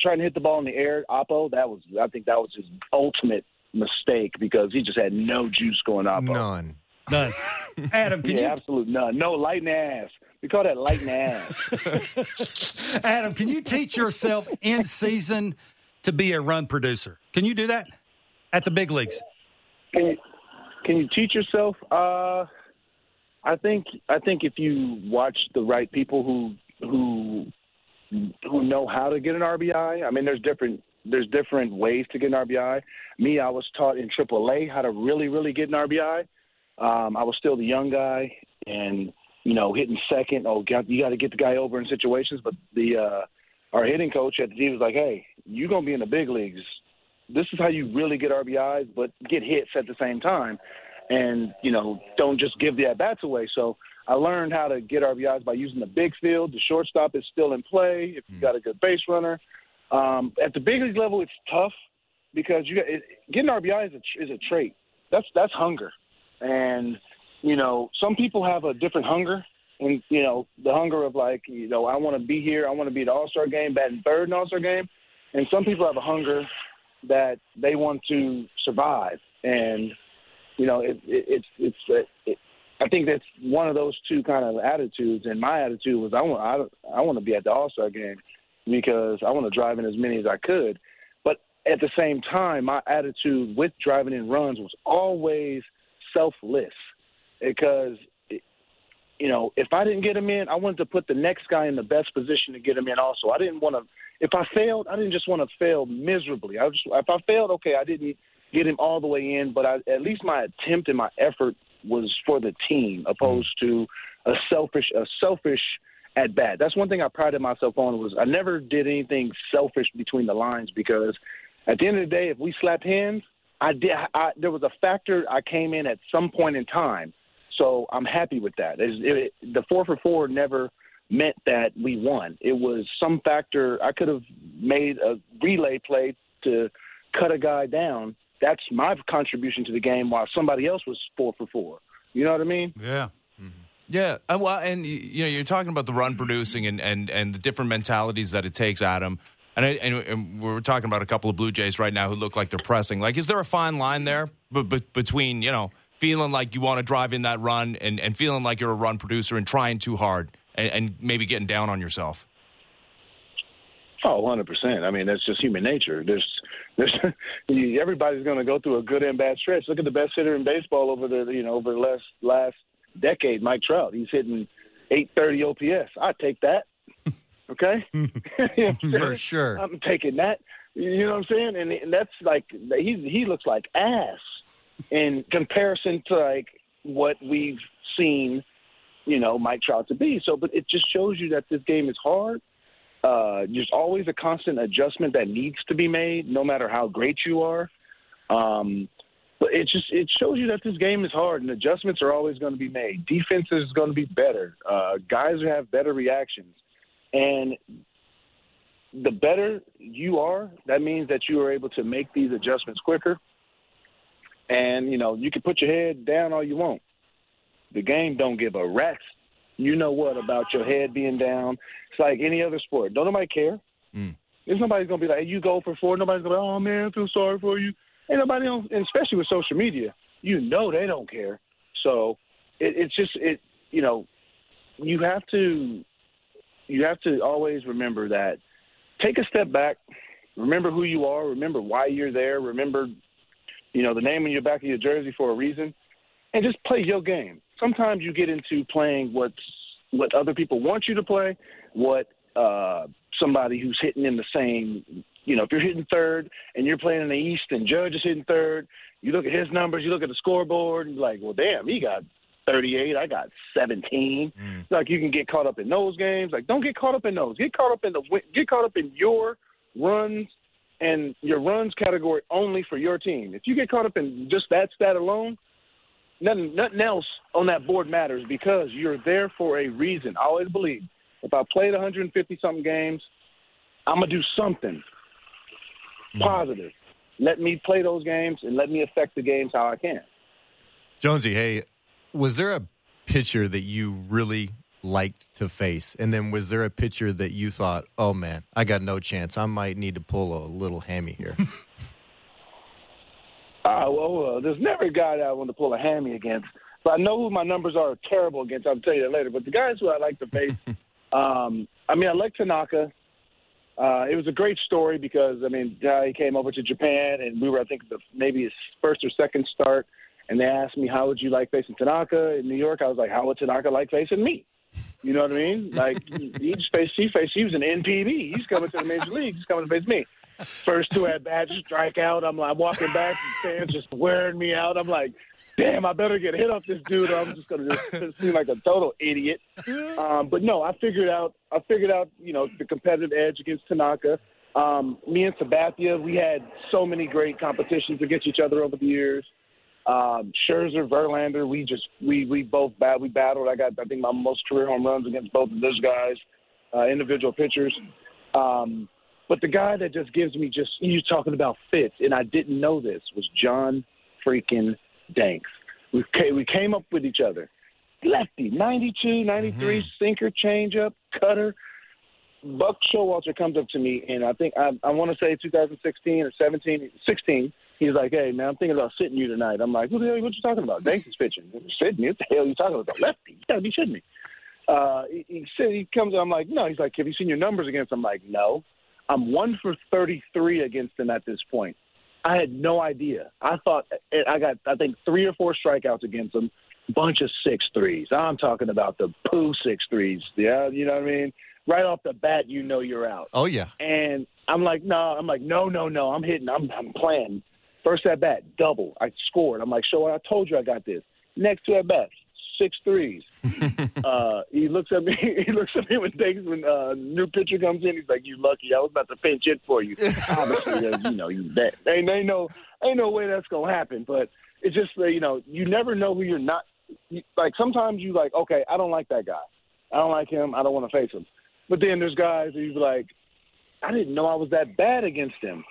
trying to hit the ball in the air, Oppo, I think that was his ultimate mistake because he just had no juice going Oppo. None. Adam, can you? Absolute none. No light in the ass. We call that light in the ass. Adam, can you teach yourself in season to be a run producer? Can you do that at the big leagues? Can you teach yourself? I think if you watch the right people who know how to get an RBI. I mean, there's different ways to get an RBI. Me, I was taught in AAA how to really, really get an RBI. I was still the young guy, and hitting second. Oh, God, you got to get the guy over in situations. But our hitting coach at the team was like, "Hey, you're gonna be in the big leagues. This is how you really get RBIs, but get hits at the same time." And, don't just give the at-bats away. So I learned how to get RBIs by using the big field. The shortstop is still in play if you've got a good base runner. At the big league level, it's tough because getting RBI is a trait. That's hunger. And, some people have a different hunger. And, the hunger of I want to be here. I want to be at the All-Star game, batting third in the All-Star game. And some people have a hunger that they want to survive. And – I think that's one of those two kind of attitudes. And my attitude was I want to be at the All-Star game because I want to drive in as many as I could. But at the same time, my attitude with driving in runs was always selfless because, if I didn't get them in, I wanted to put the next guy in the best position to get them in also. I didn't want to – if I failed, I didn't just want to fail miserably. If I failed, okay, I didn't – get him all the way in, but at least my attempt and my effort was for the team, opposed to a selfish at bat. That's one thing I prided myself on was I never did anything selfish between the lines because at the end of the day, if we slapped hands, there was a factor I came in at some point in time, so I'm happy with that. The 4 for 4 never meant that we won. It was some factor I could have made a relay play to cut a guy down. That's my contribution to the game while somebody else was 4 for 4. You know what I mean? Yeah. Mm-hmm. Yeah. Well, and, you're talking about the run producing and the different mentalities that it takes, Adam. And we're talking about a couple of Blue Jays right now who look like they're pressing. Like, is there a fine line there between, feeling like you want to drive in that run and feeling like you're a run producer and trying too hard and maybe getting down on yourself? Oh, 100%. I mean, that's just human nature. Everybody's going to go through a good and bad stretch. Look at the best hitter in baseball over the last decade, Mike Trout. He's hitting 830 OPS. I take that. Okay? For sure. I'm taking that. You know what I'm saying? And that's like he looks like ass in comparison to like what we've seen, Mike Trout to be. So, but it just shows you that this game is hard. There's always a constant adjustment that needs to be made, no matter how great you are. But it shows you that this game is hard, and adjustments are always going to be made. Defense is going to be better. Guys have better reactions. And the better you are, that means that you are able to make these adjustments quicker. And, you can put your head down all you want. The game don't give a rat's. You know what about your head being down. It's like any other sport. Don't nobody care. If nobody's going to be like, hey, you go for 4, nobody's going to be like, oh, man, I feel sorry for you. Ain't nobody else, and especially with social media, they don't care. So you have to always remember that. Take a step back. Remember who you are. Remember why you're there. Remember, the name on your back of your jersey for a reason. And just play your game. Sometimes you get into playing what other people want you to play, what somebody who's hitting in the same, if you're hitting third and you're playing in the East and Judge is hitting third, you look at his numbers, you look at the scoreboard, and you're like, well, damn, he got 38, I got 17. Like you can get caught up in those games. Like don't get caught up in those. Get caught up in your runs and your runs category only for your team. If you get caught up in just that stat alone, Nothing else on that board matters because you're there for a reason. I always believe if I played 150-something games, I'm going to do something positive. Let me play those games and let me affect the games how I can. Jonesy, hey, was there a pitcher that you really liked to face? And then was there a pitcher that you thought, oh, man, I got no chance. I might need to pull a little hammy here. There's never a guy that I want to pull a hammy against. So I know who my numbers are terrible against. I'll tell you that later. But the guys who I like to face, I like Tanaka. It was a great story because, he came over to Japan, and we were, I think, maybe his first or second start. And they asked me, how would you like facing Tanaka in New York? I was like, how would Tanaka like facing me? You know what I mean? Like, he was an NPB. He's coming to the major league. He's coming to face me. First two at-bats, strike out. I'm like, walking back. The fans just wearing me out. I'm like, damn, I better get hit off this dude, or I'm just going to seem like a total idiot. But, no, I figured out, the competitive edge against Tanaka. Me and Sabathia, we had so many great competitions against each other over the years. Scherzer, Verlander, we battled. I think my most career home runs against both of those guys, individual pitchers. But the guy that just gives me you're talking about fits, and I didn't know this, was John freaking Danks. We came up with each other. Lefty, 92, 93, sinker, changeup, cutter. Buck Showalter comes up to me, and I think I want to say 2016 or 17, 16. He's like, hey, man, I'm thinking about sitting you tonight. I'm like, what you talking about? Danks is pitching. Sitting you? What the hell are you talking about? Lefty. You got to be shitting me. He comes up. I'm like, no. He's like, have you seen your numbers against him? I'm like, no. I'm 1 for 33 against him at this point. I had no idea. I thought I got, I think, 3 or 4 strikeouts against him, bunch of 6 3s. I'm talking about the poo 6 3s. Yeah, you know what I mean? Right off the bat, you know you're out. Oh, yeah. And I'm like, no. I'm hitting. I'm playing. First at bat, double. I scored. I'm like, sure, I told you I got this. Next two at bats, 6 3s. He looks at me when new pitcher comes in. He's like, you lucky. I was about to pinch it for you. Obviously, you bet. Ain't no way that's going to happen. But it's just, you never know who you're not. Like, sometimes you like, okay, I don't like that guy. I don't like him. I don't want to face him. But then there's guys who's like, I didn't know I was that bad against him.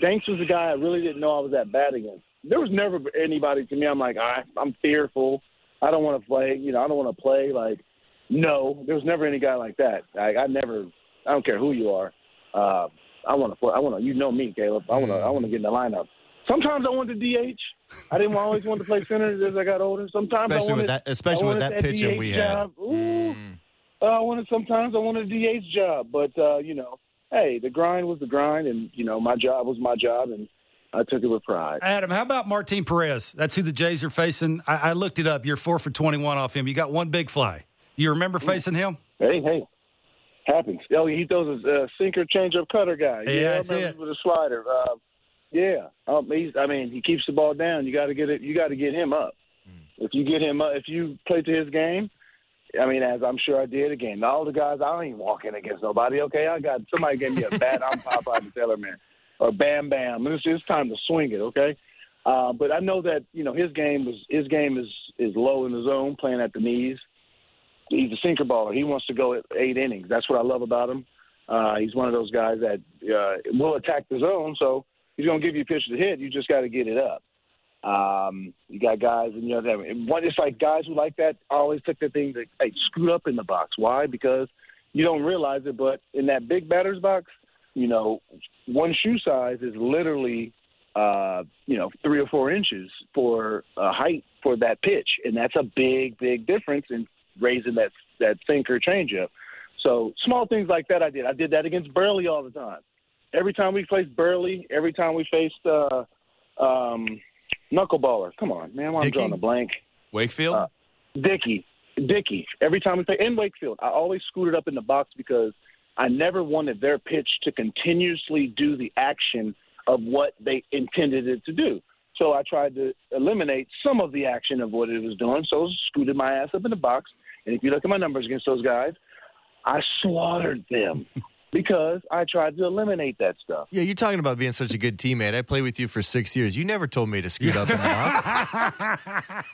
Danks was the guy I really didn't know I was that bad against. There was never anybody to me. I'm like, I'm fearful. I don't want to play. I don't want to play. Like, no, there was never any guy like that. I don't care who you are. I want to play. You know me, Caleb. I want to get in the lineup. Sometimes I wanted to DH. I didn't always want to play center as I got older. Sometimes especially with that pitching we had. Job. Ooh, sometimes I wanted a DH job, but hey, the grind was the grind, and, my job was my job, and I took it with pride. Adam, how about Martin Perez? That's who the Jays are facing. I looked it up. You're 4 for 21 off him. You got one big fly. You remember facing him? Hey. Happens. Oh, he throws a sinker, change-up, cutter guy. Yeah, that's it. With a slider. He keeps the ball down. You got to get it. You got to get him up. If you get him up, if you play to his game, as I'm sure I did again. All the guys, I don't even walk in against nobody, okay? Somebody gave me a bat. I'm Popeye the Sailor Man. Or Bam Bam. It's time to swing it, okay? But I know that, his game is low in the zone, playing at the knees. He's a sinker baller. He wants to go at 8 innings. That's what I love about him. He's one of those guys that will attack the zone, so he's going to give you a pitch to hit. You just got to get it up. You got guys, it's like guys who like that always took the thing that screwed up in the box. Why? Because you don't realize it, but in that big batter's box, one shoe size is literally 3 or 4 inches for height for that pitch, and that's a big, big difference in raising that sinker changeup. So small things like that, I did that against Burley all the time. Every time we faced Burley, every time we faced knuckleballer. Come on, man. I'm drawing a blank. Wakefield? Dickey. Every time we play in Wakefield, I always screwed it up in the box because I never wanted their pitch to continuously do the action of what they intended it to do. So I tried to eliminate some of the action of what it was doing. So I scooted my ass up in the box. And if you look at my numbers against those guys, I slaughtered them. Because I tried to eliminate that stuff. Yeah, you're talking about being such a good teammate. I played with you for 6 years. You never told me to scoot up in the box.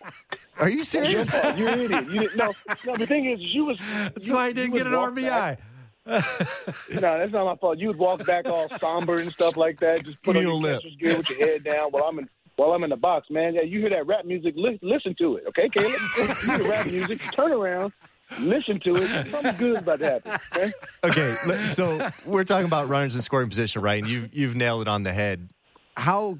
Are you serious? You're an idiot. No, the thing is, you was... That's why I didn't get an RBI. No, that's not my fault. You would walk back all somber and stuff like that. Just put on your catcher's gear with your head down while I'm in the box, man. Yeah, you hear that rap music, listen to it. Okay, Caleb? You hear the rap music, turn around, Listen to it. Something good about to happen. Okay, so we're talking about runners in scoring position, right? And you've nailed it on the head. How,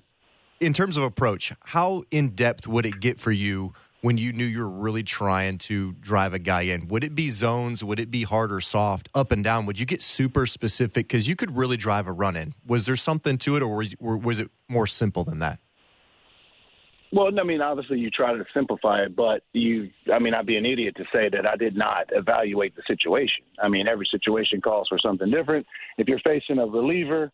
in terms of approach, how in-depth would it get for you when you knew you were really trying to drive a guy in? Would it be zones? Would it be hard or soft, up and down? Would you get super specific? Because you could really drive a run in. Was there something to it, or was it more simple than that? Well, I mean, obviously you try to simplify it, but I'd be an idiot to say that I did not evaluate the situation. I mean, every situation calls for something different. If you're facing a reliever,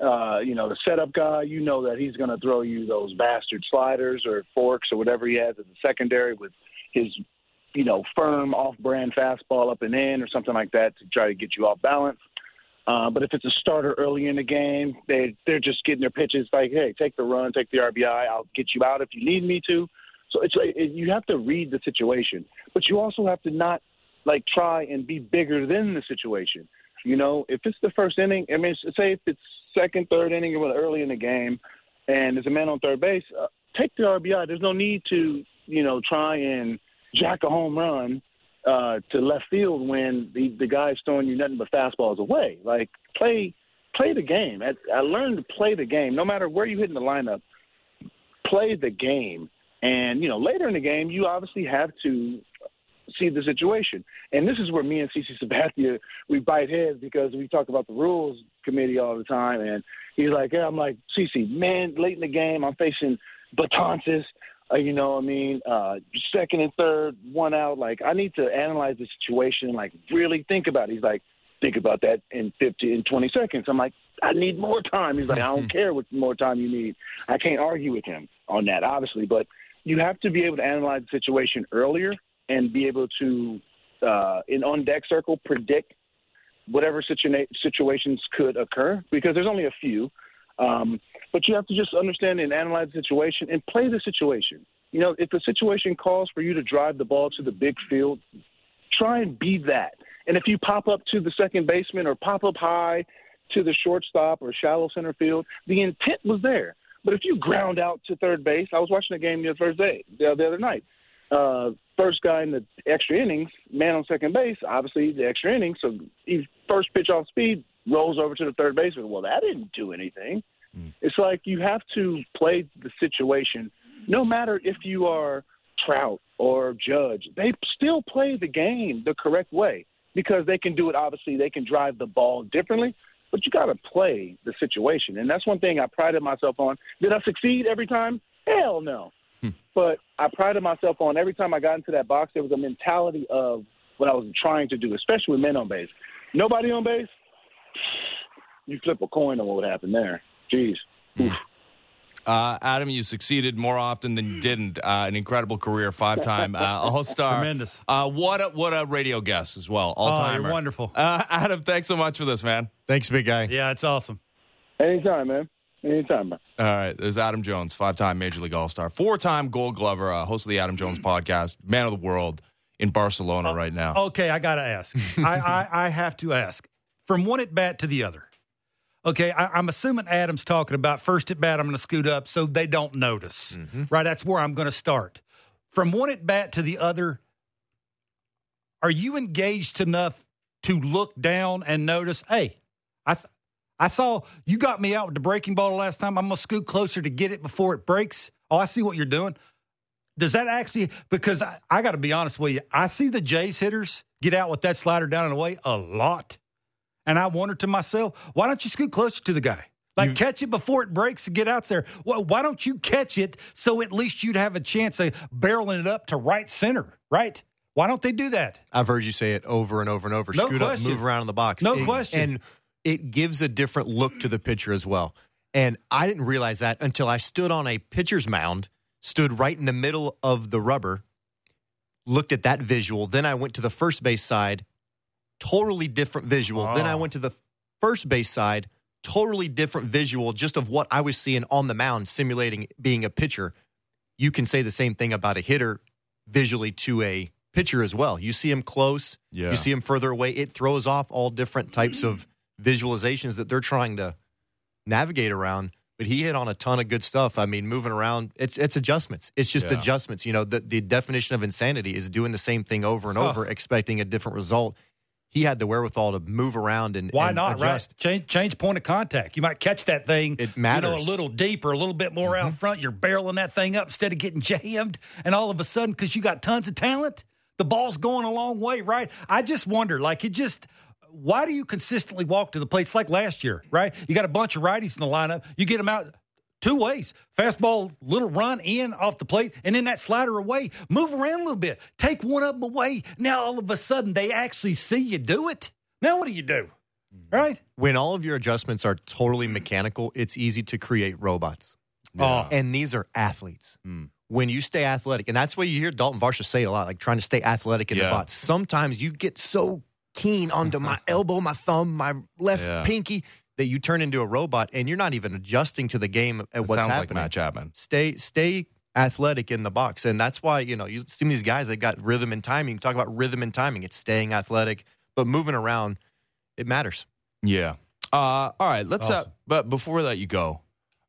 the setup guy, you know that he's going to throw you those bastard sliders or forks or whatever he has at the secondary with his, firm off-brand fastball up and in or something like that to try to get you off balance. But if it's a starter early in the game, they're just getting their pitches like, hey, take the run, take the RBI, I'll get you out if you need me to. So it's like you have to read the situation, but you also have to not try and be bigger than the situation. If it's the first inning, I mean, say if it's second, third inning or early in the game, and there's a man on third base, take the RBI. There's no need to try and jack a home run to left field when the guy's throwing you nothing but fastballs away. Play the game. I learned to play the game. No matter where you hit in the lineup, play the game. And, later in the game, you obviously have to see the situation. And this is where me and CeCe Sabathia, we bite heads because we talk about the rules committee all the time. And he's like, yeah, I'm like, CeCe, man, late in the game, I'm facing Batances. You know what I mean? Second and third, one out. I need to analyze the situation and, really think about it. He's like, think about that in 20 seconds. I'm like, I need more time. He's like, I don't care what more time you need. I can't argue with him on that, obviously. But you have to be able to analyze the situation earlier and be able to, in on-deck circle, predict whatever situations could occur because there's only a few. But you have to just understand and analyze the situation and play the situation. If the situation calls for you to drive the ball to the big field, try and be that. And if you pop up to the second baseman or pop up high to the shortstop or shallow center field, the intent was there. But if you ground out to third base, I was watching a game the other night. First guy in the extra innings, man on second base, obviously the extra innings. So he's first pitch off speed, rolls over to the third baseman. Well, that didn't do anything. It's like you have to play the situation. No matter if you are Trout or Judge, they still play the game the correct way because they can do it. Obviously, they can drive the ball differently, but you got to play the situation. And that's one thing I prided myself on. Did I succeed every time? Hell no. But I prided myself on every time I got into that box, there was a mentality of what I was trying to do, especially with men on base. Nobody on base? You flip a coin on what would happen there. Jeez. Adam, you succeeded more often than you didn't. An incredible career, five-time All-Star. Tremendous. What a radio guest as well. All-timer. You're wonderful. Adam, thanks so much for this, man. Thanks, big guy. Yeah, it's awesome. Anytime, man. Anytime, man. All right. There's Adam Jones, five-time Major League All-Star, four-time Gold Glover, host of the Adam Jones podcast, man of the world in Barcelona right now. Okay, I got to ask. I have to ask. From one at-bat to the other. Okay, I'm assuming Adam's talking about first at-bat, I'm going to scoot up so they don't notice. Mm-hmm. Right, that's where I'm going to start. From one at-bat to the other, are you engaged enough to look down and notice, hey, I saw you got me out with the breaking ball last time. I'm going to scoot closer to get it before it breaks. Oh, I see what you're doing. Does that actually – because I got to be honest with you, I see the Jays hitters get out with that slider down and away a lot. And I wondered to myself, why don't you scoot closer to the guy? Catch it before it breaks and get out there. Well, why don't you catch it so at least you'd have a chance of barreling it up to right center, right? Why don't they do that? I've heard you say it over and over and over. No scoot question. Up, move around in the box. No question. And it gives a different look to the pitcher as well. And I didn't realize that until I stood on a pitcher's mound, stood right in the middle of the rubber, looked at that visual. Then I went to the first base side. Totally different visual. Then I went to the first base side, totally different visual just of what I was seeing on the mound simulating being a pitcher. You can say the same thing about a hitter visually to a pitcher as well. You see him close. Yeah. You see him further away. It throws off all different types of visualizations that they're trying to navigate around. But he hit on a ton of good stuff. I mean, moving around, it's adjustments. It's just adjustments. You know, the definition of insanity is doing the same thing over and over, expecting a different result. He had the wherewithal to move around and why not, adjust. Right? Change point of contact. You might catch that thing a little deeper, a little bit more out front. You're barreling that thing up instead of getting jammed. And all of a sudden, because you got tons of talent, the ball's going a long way, right? I just wonder, why do you consistently walk to the plate? It's like last year, right? You got a bunch of righties in the lineup. You get them out two ways. Fastball, little run in off the plate, and then that slider away. Move around a little bit. Take one up away. Now all of a sudden they actually see you do it. Now what do you do? Right? When all of your adjustments are totally mechanical, it's easy to create robots. Yeah. And these are athletes. Mm. When you stay athletic, and that's why you hear Dalton Varsho say it a lot, like trying to stay athletic in the box. Sometimes you get so keen onto my elbow, my thumb, my left pinky, that you turn into a robot and you're not even adjusting to the game at what's happening. Sounds like Matt Chapman. Stay athletic in the box. And that's why, you know, you see these guys that got rhythm and timing. You talk about rhythm and timing. It's staying athletic, but moving around, it matters. Yeah. All right. Let's, but before we let you go,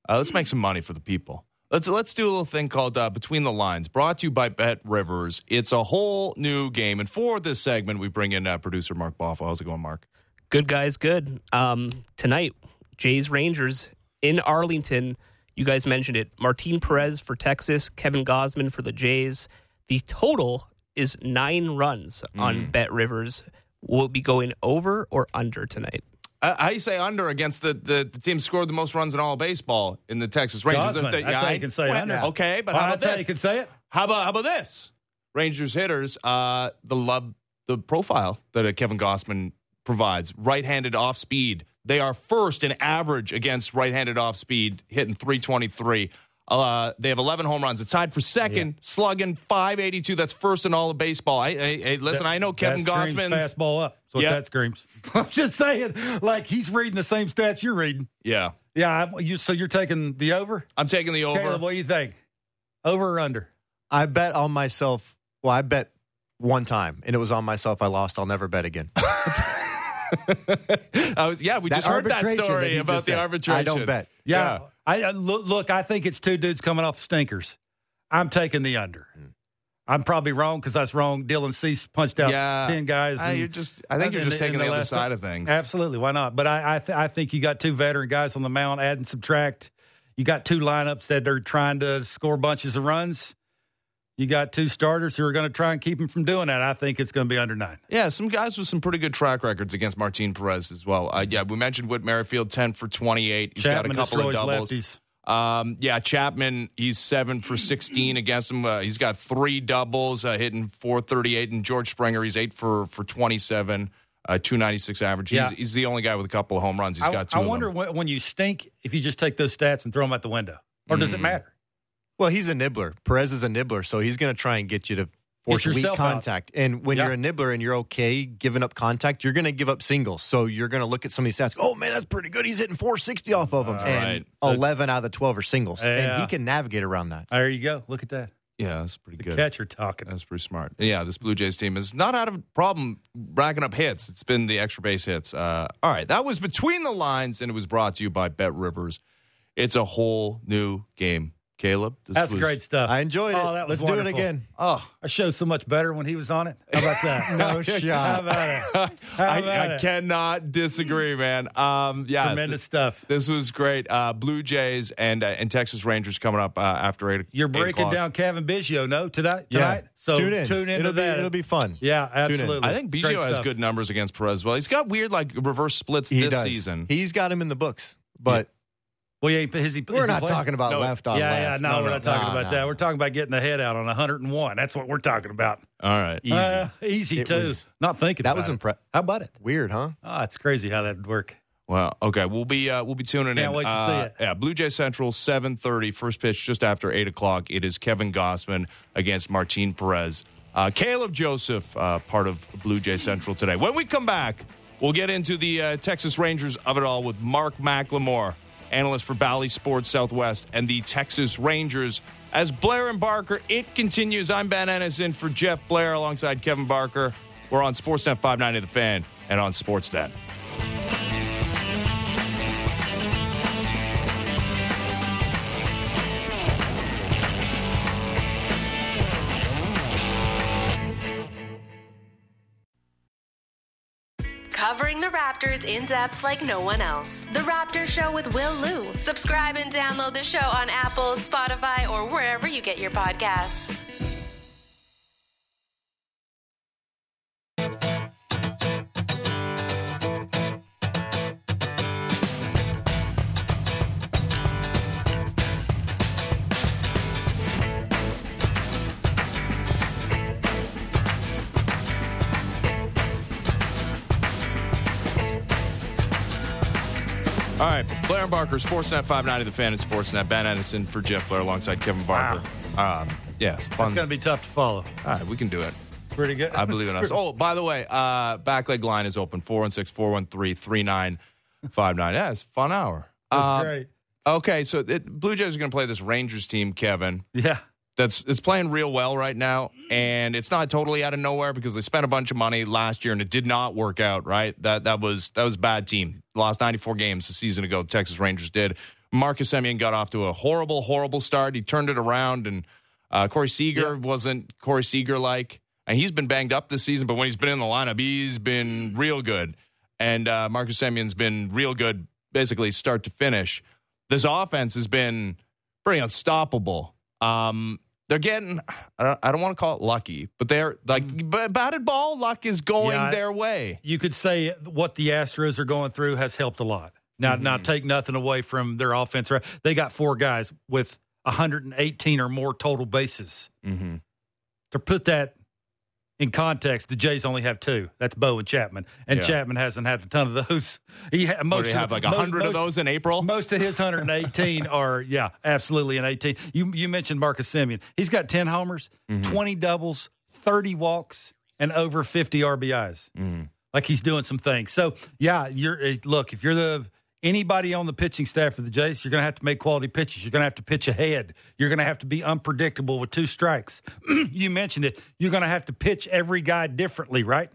let's make some money for the people. Let's do a little thing called Between the Lines, brought to you by Bet Rivers. It's a whole new game. And for this segment, we bring in producer Mark Boffo. How's it going, Mark? Good, guys, good. Tonight, Jays Rangers in Arlington. You guys mentioned it. Martin Perez for Texas, Kevin Gausman for the Jays. The total is 9 runs on Bet Rivers. Will it be going over or under tonight? I say under against the team scored the most runs in all baseball in the Texas Rangers. I can say under. Okay, but how about this? You can say it. How about this? Rangers hitters, the profile that Kevin Gausman provides, right-handed off-speed. They are first in average against right-handed off-speed, hitting .323. They have 11 home runs. It's tied for second, slugging .582. That's first in all of baseball. I know Kevin Gausman's fastball up. So that screams. I'm just saying, he's reading the same stats you're reading. Yeah, yeah. So you're taking the over? I'm taking the over. Caleb, what do you think? Over or under? I bet on myself. Well, I bet one time, and it was on myself. I lost. I'll never bet again. We just heard that story about the arbitration. I don't bet. Yeah. Look, I think it's two dudes coming off stinkers. I'm taking the under. I'm probably wrong because that's wrong. Dylan Cease punched out 10 guys. I think you're just taking the other side of things. Absolutely. Why not? But I think you got 2 veteran guys on the mound, add and subtract. You got 2 lineups that are trying to score bunches of runs. You got 2 starters who are going to try and keep him from doing that. I think it's going to be under 9. Yeah, some guys with some pretty good track records against Martin Perez as well. We mentioned Whit Merrifield, 10 for 28. He's Chapman got a couple of doubles. Chapman, he's 7 for 16 against him. He's got 3 doubles, hitting .438. And George Springer, he's 8 for 27, .296 average. He's the only guy with a couple of home runs. He's got 2 of them. I wonder when you stink if you just take those stats and throw them out the window. Or does it matter? Well, he's a nibbler. Perez is a nibbler, so he's going to try and get you to force weak contact. Out. And when you're a nibbler and you're okay giving up contact, you're going to give up singles. So you're going to look at some of these stats. Oh, man, that's pretty good. He's hitting .460 off of them. And 11 out of the 12 are singles. Yeah. And he can navigate around that. There you go. Look at that. Yeah, that's pretty good. The catcher talking. That's pretty smart. Yeah, this Blue Jays team is not out of problem racking up hits. It's been the extra base hits. All right, that was Between the Lines, and it was brought to you by Bet Rivers. It's a whole new game. Caleb, that's great stuff. I enjoyed it. Oh, that was wonderful. Let's do it again. Oh, our show's so much better when he was on it. How about that? No shot. How about it? I cannot disagree, man. Tremendous stuff. This was great. Blue Jays and Texas Rangers coming up after 8 o'clock. You're breaking down Kevin Biggio, tonight? Yeah. So tune in to that. It'll be fun. Yeah, absolutely. I think Biggio has good numbers against Perez. Well, he's got weird reverse splits season. He's got him in the books, but. Well, we're not talking about left on left. No, we're not talking about that. We're talking about getting the head out on 101. That's what we're talking about. All right. Easy. Easy, too. Not thinking about it. That was impressive. How about it? Weird, huh? Oh, it's crazy how that would work. Well, okay. We'll be tuning in. Can't wait to see it. Yeah, Blue Jay Central, 7:30. First pitch just after 8 o'clock. It is Kevin Gausman against Martin Perez. Caleb Joseph, part of Blue Jay Central today. When we come back, we'll get into the Texas Rangers of it all with Mark McLemore, analyst for Bally Sports Southwest and the Texas Rangers. As Blair and Barker, it continues. I'm Ben Ennis in for Jeff Blair alongside Kevin Barker. We're on Sportsnet 590 The Fan and on Sportsnet. covering the Raptors in depth like no one else. The Raptor Show with Will Liu. Subscribe and download the show on Apple, Spotify, or wherever you get your podcasts. All right, Blair and Barker, Sportsnet 590, The Fan and Sportsnet. Ben Ennis for Jeff Blair alongside Kevin Barker. Wow. Yes, fun. It's going to be tough to follow. All right, we can do it. Pretty good. I believe in us. Oh, by the way, Backleg line is open, 416-413-3959. Yeah, it's a fun hour. Great. Okay, so Blue Jays are going to play this Rangers team, Kevin. Yeah. It's playing real well right now, and it's not totally out of nowhere because they spent a bunch of money last year, and it did not work out, right? That was a bad team. Lost 94 games a season ago, the Texas Rangers did. Marcus Semien got off to a horrible, horrible start. He turned it around, and Corey Seager wasn't Corey Seager-like. And he's been banged up this season, but when he's been in the lineup, he's been real good. And Marcus Semien's been real good basically start to finish. This offense has been pretty unstoppable. They're getting, I don't want to call it lucky, but they're like batted ball luck is going their way. You could say what the Astros are going through has helped a lot. Now take nothing away from their offense. They got four guys with 118 or more total bases. Mm-hmm. To put that in context, the Jays only have two. That's Bo and Chapman. And Chapman hasn't had a ton of those. He had 100 of those in April? Most of his 118 are, absolutely in 18. You mentioned Marcus Semien. He's got 10 homers, 20 doubles, 30 walks, and over 50 RBIs. Mm-hmm. Like he's doing some things. So, if you're anybody on the pitching staff for the Jays, you're going to have to make quality pitches. You're going to have to pitch ahead. You're going to have to be unpredictable with two strikes. You mentioned it. You're going to have to pitch every guy differently, right?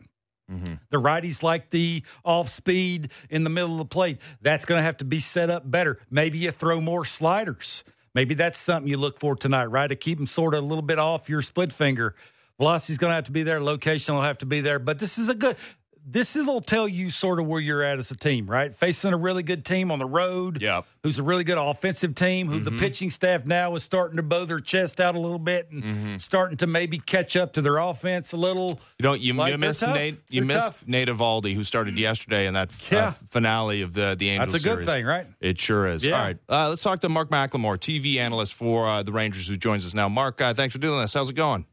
Mm-hmm. The righties like the off-speed in the middle of the plate. That's going to have to be set up better. Maybe you throw more sliders. Maybe that's something you look for tonight, right? To keep them sort of a little bit off your split finger. Velocity's going to have to be there. Location will have to be there. But this is a good... This will tell you sort of where you're at as a team, right? Facing a really good team on the road, who's a really good offensive team, who the pitching staff now is starting to bow their chest out a little bit and starting to maybe catch up to their offense a little. You miss Nate Eovaldi, who started yesterday in that finale of the Angels series. That's a good thing, right? It sure is. Yeah. All right, let's talk to Mark McLemore, TV analyst for the Rangers, who joins us now. Mark, thanks for doing this. How's it going?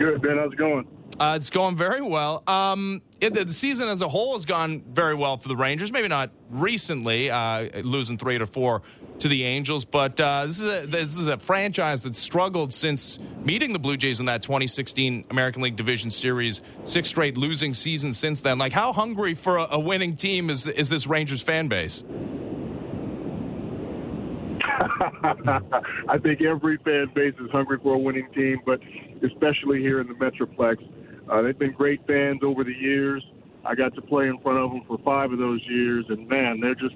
Good, Ben. How's it going? It's going very well. The season as a whole has gone very well for the Rangers. Maybe not recently, losing 3-4 to the Angels, but this is a franchise that struggled since meeting the Blue Jays in that 2016 American League Division Series. 6 straight losing seasons since then. Like, how hungry for a winning team is this Rangers fan base? I think every fan base is hungry for a winning team, but especially here in the Metroplex. They've been great fans over the years. I got to play in front of them for 5 of those years, and man, they're just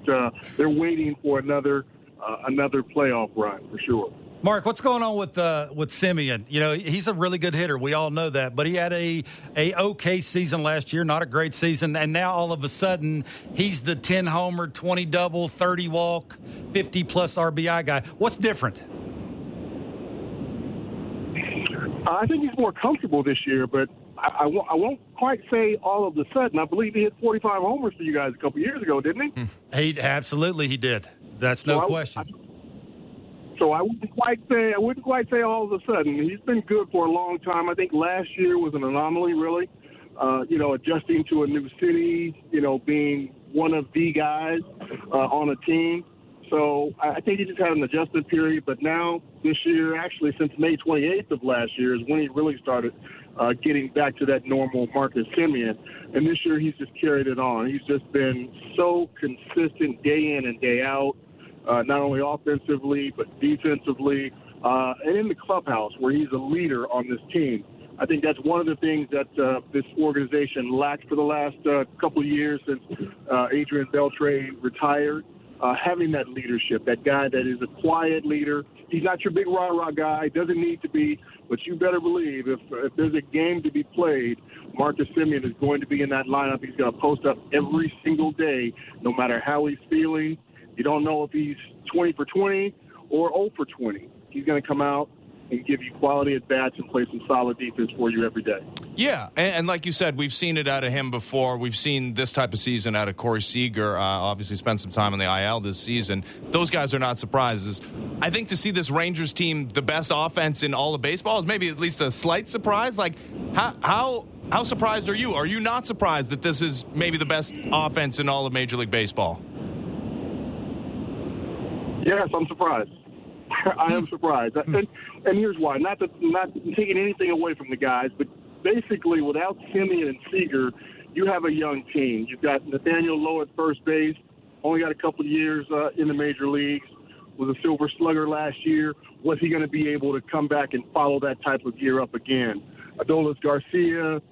they're waiting for another playoff run for sure. Mark, what's going on with Semien? You know, he's a really good hitter. We all know that. But he had a okay season last year, not a great season. And now all of a sudden, he's the 10-homer, 20-double, 30-walk, 50-plus RBI guy. What's different? I think he's more comfortable this year, but I won't quite say all of a sudden. I believe he hit 45 homers for you guys a couple years ago, didn't he? Absolutely he did. That's no question. So I wouldn't quite say all of a sudden. He's been good for a long time. I think last year was an anomaly, really. Adjusting to a new city, being one of the guys on a team. So I think he just had an adjustment period. But now this year, actually since May 28th of last year is when he really started getting back to that normal Marcus Semien. And this year he's just carried it on. He's just been so consistent day in and day out. Not only offensively, but defensively, and in the clubhouse where he's a leader on this team. I think that's one of the things that this organization lacked for the last couple of years since Adrian Beltre retired. having that leadership, that guy that is a quiet leader. He's not your big rah-rah guy, doesn't need to be, but you better believe if there's a game to be played, Marcus Semien is going to be in that lineup. He's going to post up every single day, no matter how he's feeling. You don't know if he's 20 for 20 or 0 for 20. He's going to come out and give you quality at-bats and play some solid defense for you every day. Yeah, and like you said, we've seen it out of him before. We've seen this type of season out of Corey Seager, obviously spent some time in the IL this season. Those guys are not surprises. I think to see this Rangers team, the best offense in all of baseball, is maybe at least a slight surprise. Like, how surprised are you? Are you not surprised that this is maybe the best offense in all of Major League Baseball? Yes, I'm surprised. I am surprised. And here's why. Not taking anything away from the guys, but basically without Semien and Seager, you have a young team. You've got Nathaniel Lowe at first base, only got a couple of years in the major leagues, was a silver slugger last year. Was he going to be able to come back and follow that type of year up again? Adolis Garcia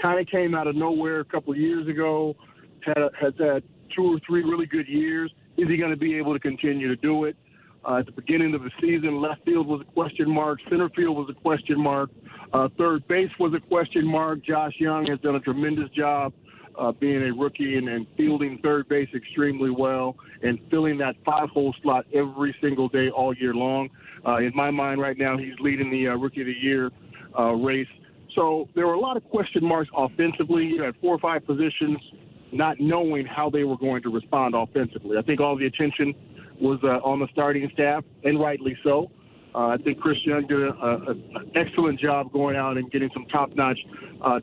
kind of came out of nowhere a couple of years ago, has had two or three really good years. Is he going to be able to continue to do it? At the beginning of the season, left field was a question mark. Center field was a question mark. Third base was a question mark. Josh Young has done a tremendous job being a rookie and fielding third base extremely well and filling that five-hole slot every single day all year long. In my mind right now, he's leading the Rookie of the Year race. So there were a lot of question marks offensively. You had 4 or 5 positions, not knowing how they were going to respond offensively. I think all the attention was on the starting staff, and rightly so. I think Chris Young did an excellent job going out and getting some top-notch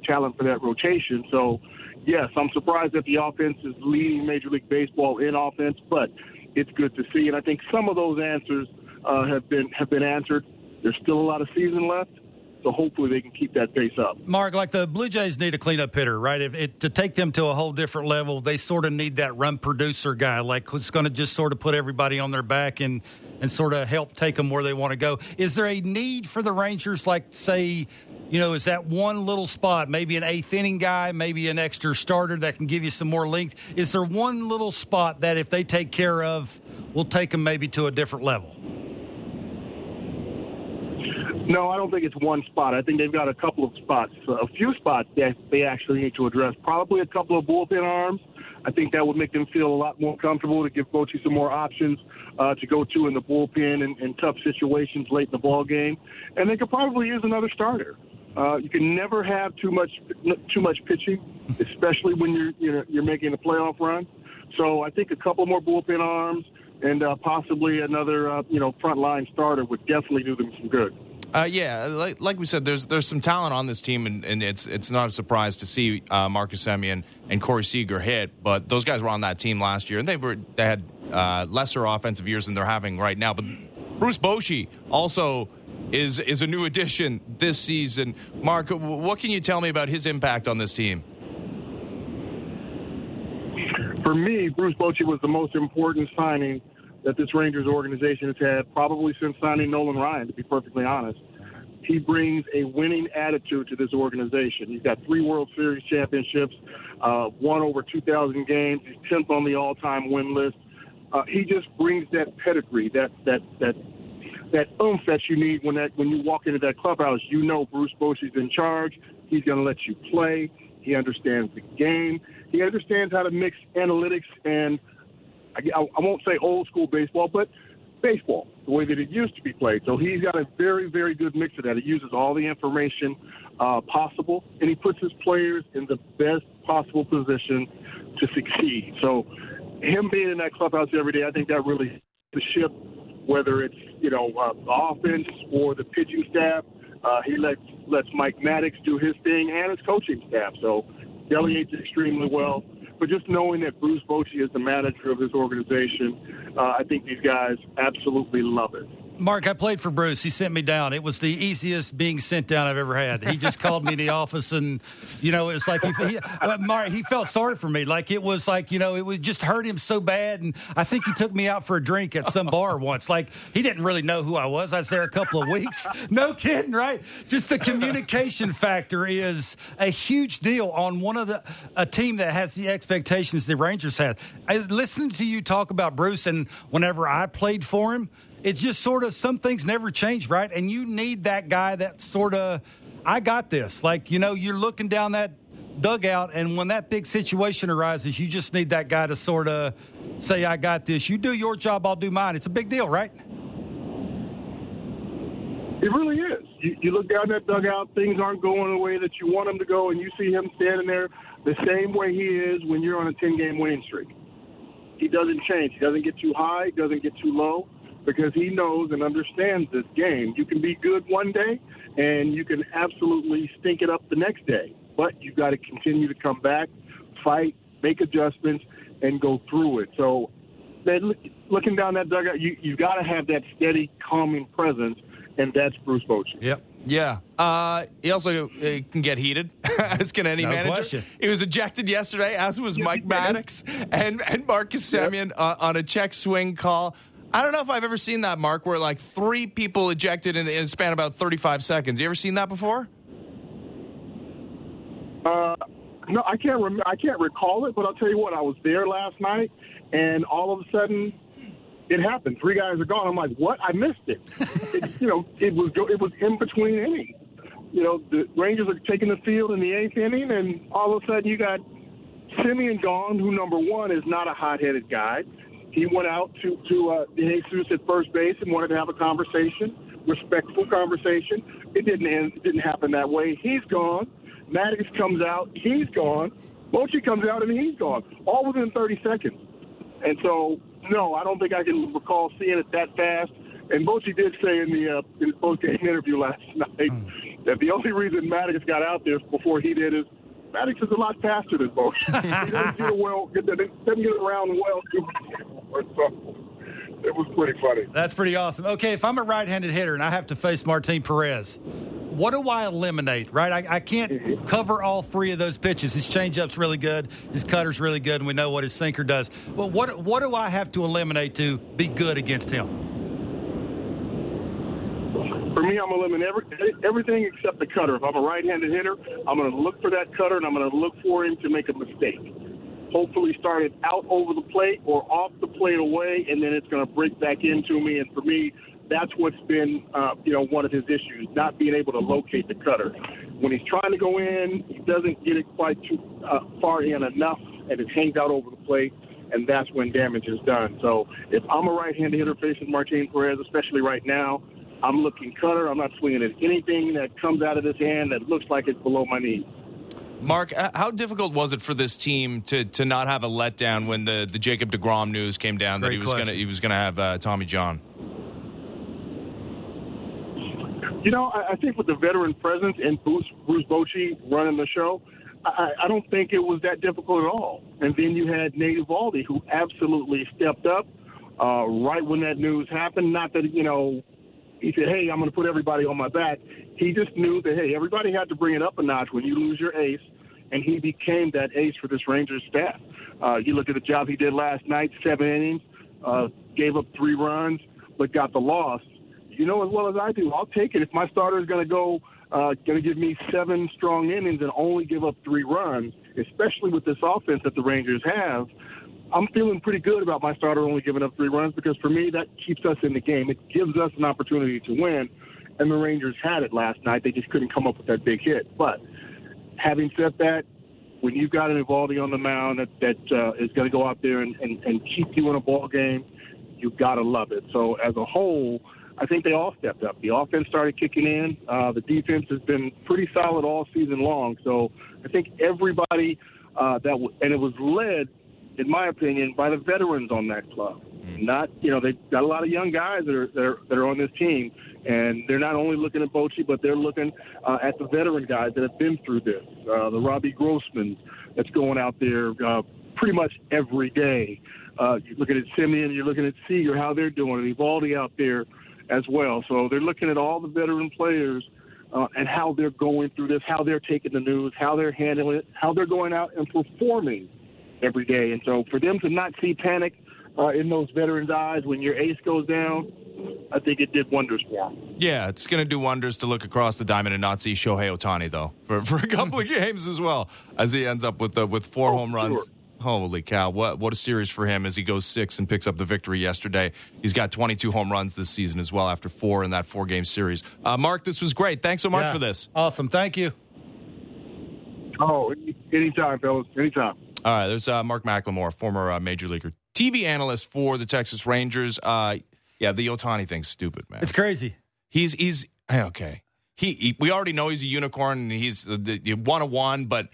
talent for that rotation. So, yes, I'm surprised that the offense is leading Major League Baseball in offense, but it's good to see. And I think some of those answers have been answered. There's still a lot of season left. So hopefully they can keep that pace up. Mark, like the Blue Jays need a cleanup hitter, right? To take them to a whole different level, they sort of need that run producer guy, like who's going to just sort of put everybody on their back and sort of help take them where they want to go. Is there a need for the Rangers, like, say, you know, is that one little spot, maybe an eighth inning guy, maybe an extra starter that can give you some more length? Is there one little spot that if they take care of, will take them maybe to a different level? No, I don't think it's one spot. I think they've got a couple of spots, a few spots that they actually need to address. Probably a couple of bullpen arms. I think that would make them feel a lot more comfortable, to give Bochy some more options to go to in the bullpen in tough situations late in the ball game. And they could probably use another starter. You can never have too much pitching, especially when you're making a playoff run. So I think a couple more bullpen arms and possibly another frontline starter would definitely do them some good. Like we said, there's some talent on this team, and it's not a surprise to see Marcus Semien and Corey Seager hit. But those guys were on that team last year, and they had lesser offensive years than they're having right now. But Bruce Bochy also is a new addition this season. Mark, what can you tell me about his impact on this team? For me, Bruce Bochy was the most important signing that this Rangers organization has had probably since signing Nolan Ryan, to be perfectly honest. He brings a winning attitude to this organization. He's got 3 World Series championships, won over 2,000 games. He's 10th on the all-time win list. He just brings that pedigree, that oomph that you need when you walk into that clubhouse. You know Bruce Bochy's in charge. He's going to let you play. He understands the game. He understands how to mix analytics and I won't say old school baseball, but baseball, the way that it used to be played. So he's got a very, very good mix of that. He uses all the information possible, and he puts his players in the best possible position to succeed. So him being in that clubhouse every day, I think that really hits the ship, whether it's, the offense or the pitching staff. He lets Mike Maddox do his thing and his coaching staff. So delegates extremely well. But just knowing that Bruce Bochy is the manager of this organization, I think these guys absolutely love it. Mark, I played for Bruce. He sent me down. It was the easiest being sent down I've ever had. He just called me in the office, and, you know, it was like he felt sorry for me. Like, it was like, you know, it was just hurt him so bad, and I think he took me out for a drink at some bar once. Like, he didn't really know who I was. I was there a couple of weeks. No kidding, right? Just the communication factor is a huge deal on one of a team that has the expectations the Rangers had. Listening to you talk about Bruce, and whenever I played for him, it's just sort of some things never change, right? And you need that guy that sort of, I got this. Like, you know, you're looking down that dugout, and when that big situation arises, you just need that guy to sort of say, I got this. You do your job, I'll do mine. It's a big deal, right? It really is. You look down that dugout, things aren't going the way that you want them to go, and you see him standing there the same way he is when you're on a 10-game winning streak. He doesn't change. He doesn't get too high. He doesn't get too low. Because he knows and understands this game. You can be good one day, and you can absolutely stink it up the next day. But you've got to continue to come back, fight, make adjustments, and go through it. So looking down that dugout, you've got to have that steady, calming presence, and that's Bruce Bochy. Yep. Yeah. He also can get heated, as can any manager. Question. He was ejected yesterday, as was Mike Maddox and Marcus Semien on a check swing call. I don't know if I've ever seen that, Mark, where like three people ejected in a span of about 35 seconds. You ever seen that before? No, I can't recall it, but I'll tell you what, I was there last night, and all of a sudden it happened. Three guys are gone. I'm like, what? I missed it. it was in between innings. You know, the Rangers are taking the field in the eighth inning, and all of a sudden you got Semien gone, who, number one, is not a hot-headed guy. He went out to Jesus at first base and wanted to have a conversation, respectful conversation. It didn't end. It didn't happen that way. He's gone. Maddox comes out. He's gone. Bochy comes out, and he's gone. All within 30 seconds. And so, no, I don't think I can recall seeing it that fast. And Bochy did say in the post-game interview last night that the only reason Maddox got out there before he did is Maddox is a lot faster than Bochy. He doesn't get around well too much. So it was pretty funny. That's pretty awesome. Okay, if I'm a right-handed hitter and I have to face Martin Perez, what do I eliminate, right? I can't cover all three of those pitches. His changeup's really good. His cutter's really good, and we know what his sinker does. But what do I have to eliminate to be good against him? For me, I'm going to eliminate everything except the cutter. If I'm a right-handed hitter, I'm going to look for that cutter, and I'm going to look for him to make a mistake. Hopefully start it out over the plate or off the plate away, and then it's going to break back into me. And for me, that's what's been, one of his issues, not being able to locate the cutter. When he's trying to go in, he doesn't get it quite too far in enough, and it hangs out over the plate, and that's when damage is done. So if I'm a right-handed hitter facing Martin Perez, especially right now, I'm looking cutter. I'm not swinging at anything that comes out of his hand that looks like it's below my knee. Mark, how difficult was it for this team to not have a letdown when the Jacob deGrom news came down that he was going to have Tommy John? You know, I think with the veteran presence and Bruce Bochy running the show, I don't think it was that difficult at all. And then you had Nate Eovaldi, who absolutely stepped up right when that news happened. Not that, you know, he said, hey, I'm going to put everybody on my back. He just knew that, hey, everybody had to bring it up a notch when you lose your ace, and he became that ace for this Rangers staff. You look at the job he did last night, 7 innings, gave up 3 runs, but got the loss. You know as well as I do, I'll take it. If my starter is going to go, going to give me 7 strong innings and only give up 3 runs, especially with this offense that the Rangers have, I'm feeling pretty good about my starter only giving up 3 runs because, for me, that keeps us in the game. It gives us an opportunity to win, and the Rangers had it last night. They just couldn't come up with that big hit. But having said that, when you've got an Eovaldi on the mound that is going to go out there and keep you in a ball game, you've got to love it. So as a whole, I think they all stepped up. The offense started kicking in. The defense has been pretty solid all season long. So I think everybody and it was led – in my opinion, by the veterans on that club. Not, they've got a lot of young guys that are on this team, and they're not only looking at Bochy, but they're looking at the veteran guys that have been through this. The Robbie Grossman that's going out there pretty much every day. You're looking at Semien, you're looking at Seager, how they're doing, and Eovaldi out there. as well. So they're looking at all the veteran players and how they're going through this, how they're taking the news, how they're handling it, how they're going out and performing every day. And so for them to not see panic in those veterans' eyes when your ace goes down, I think it did wonders for them. Yeah, it's going to do wonders to look across the diamond and not see Shohei Ohtani, though, for a couple of games as well, as he ends up with four home runs. Sure. Holy cow, what a series for him as he goes six and picks up the victory yesterday. He's got 22 home runs this season as well after four in that four-game series. Mark, this was great. Thanks so much for this. Awesome. Thank you. Oh, anytime, fellas. Anytime. All right, there's Mark McLemore, former Major Leaguer, TV analyst for the Texas Rangers. The Ohtani thing's stupid, man. It's crazy. He's okay. We already know he's a unicorn, and he's the one-on-one, but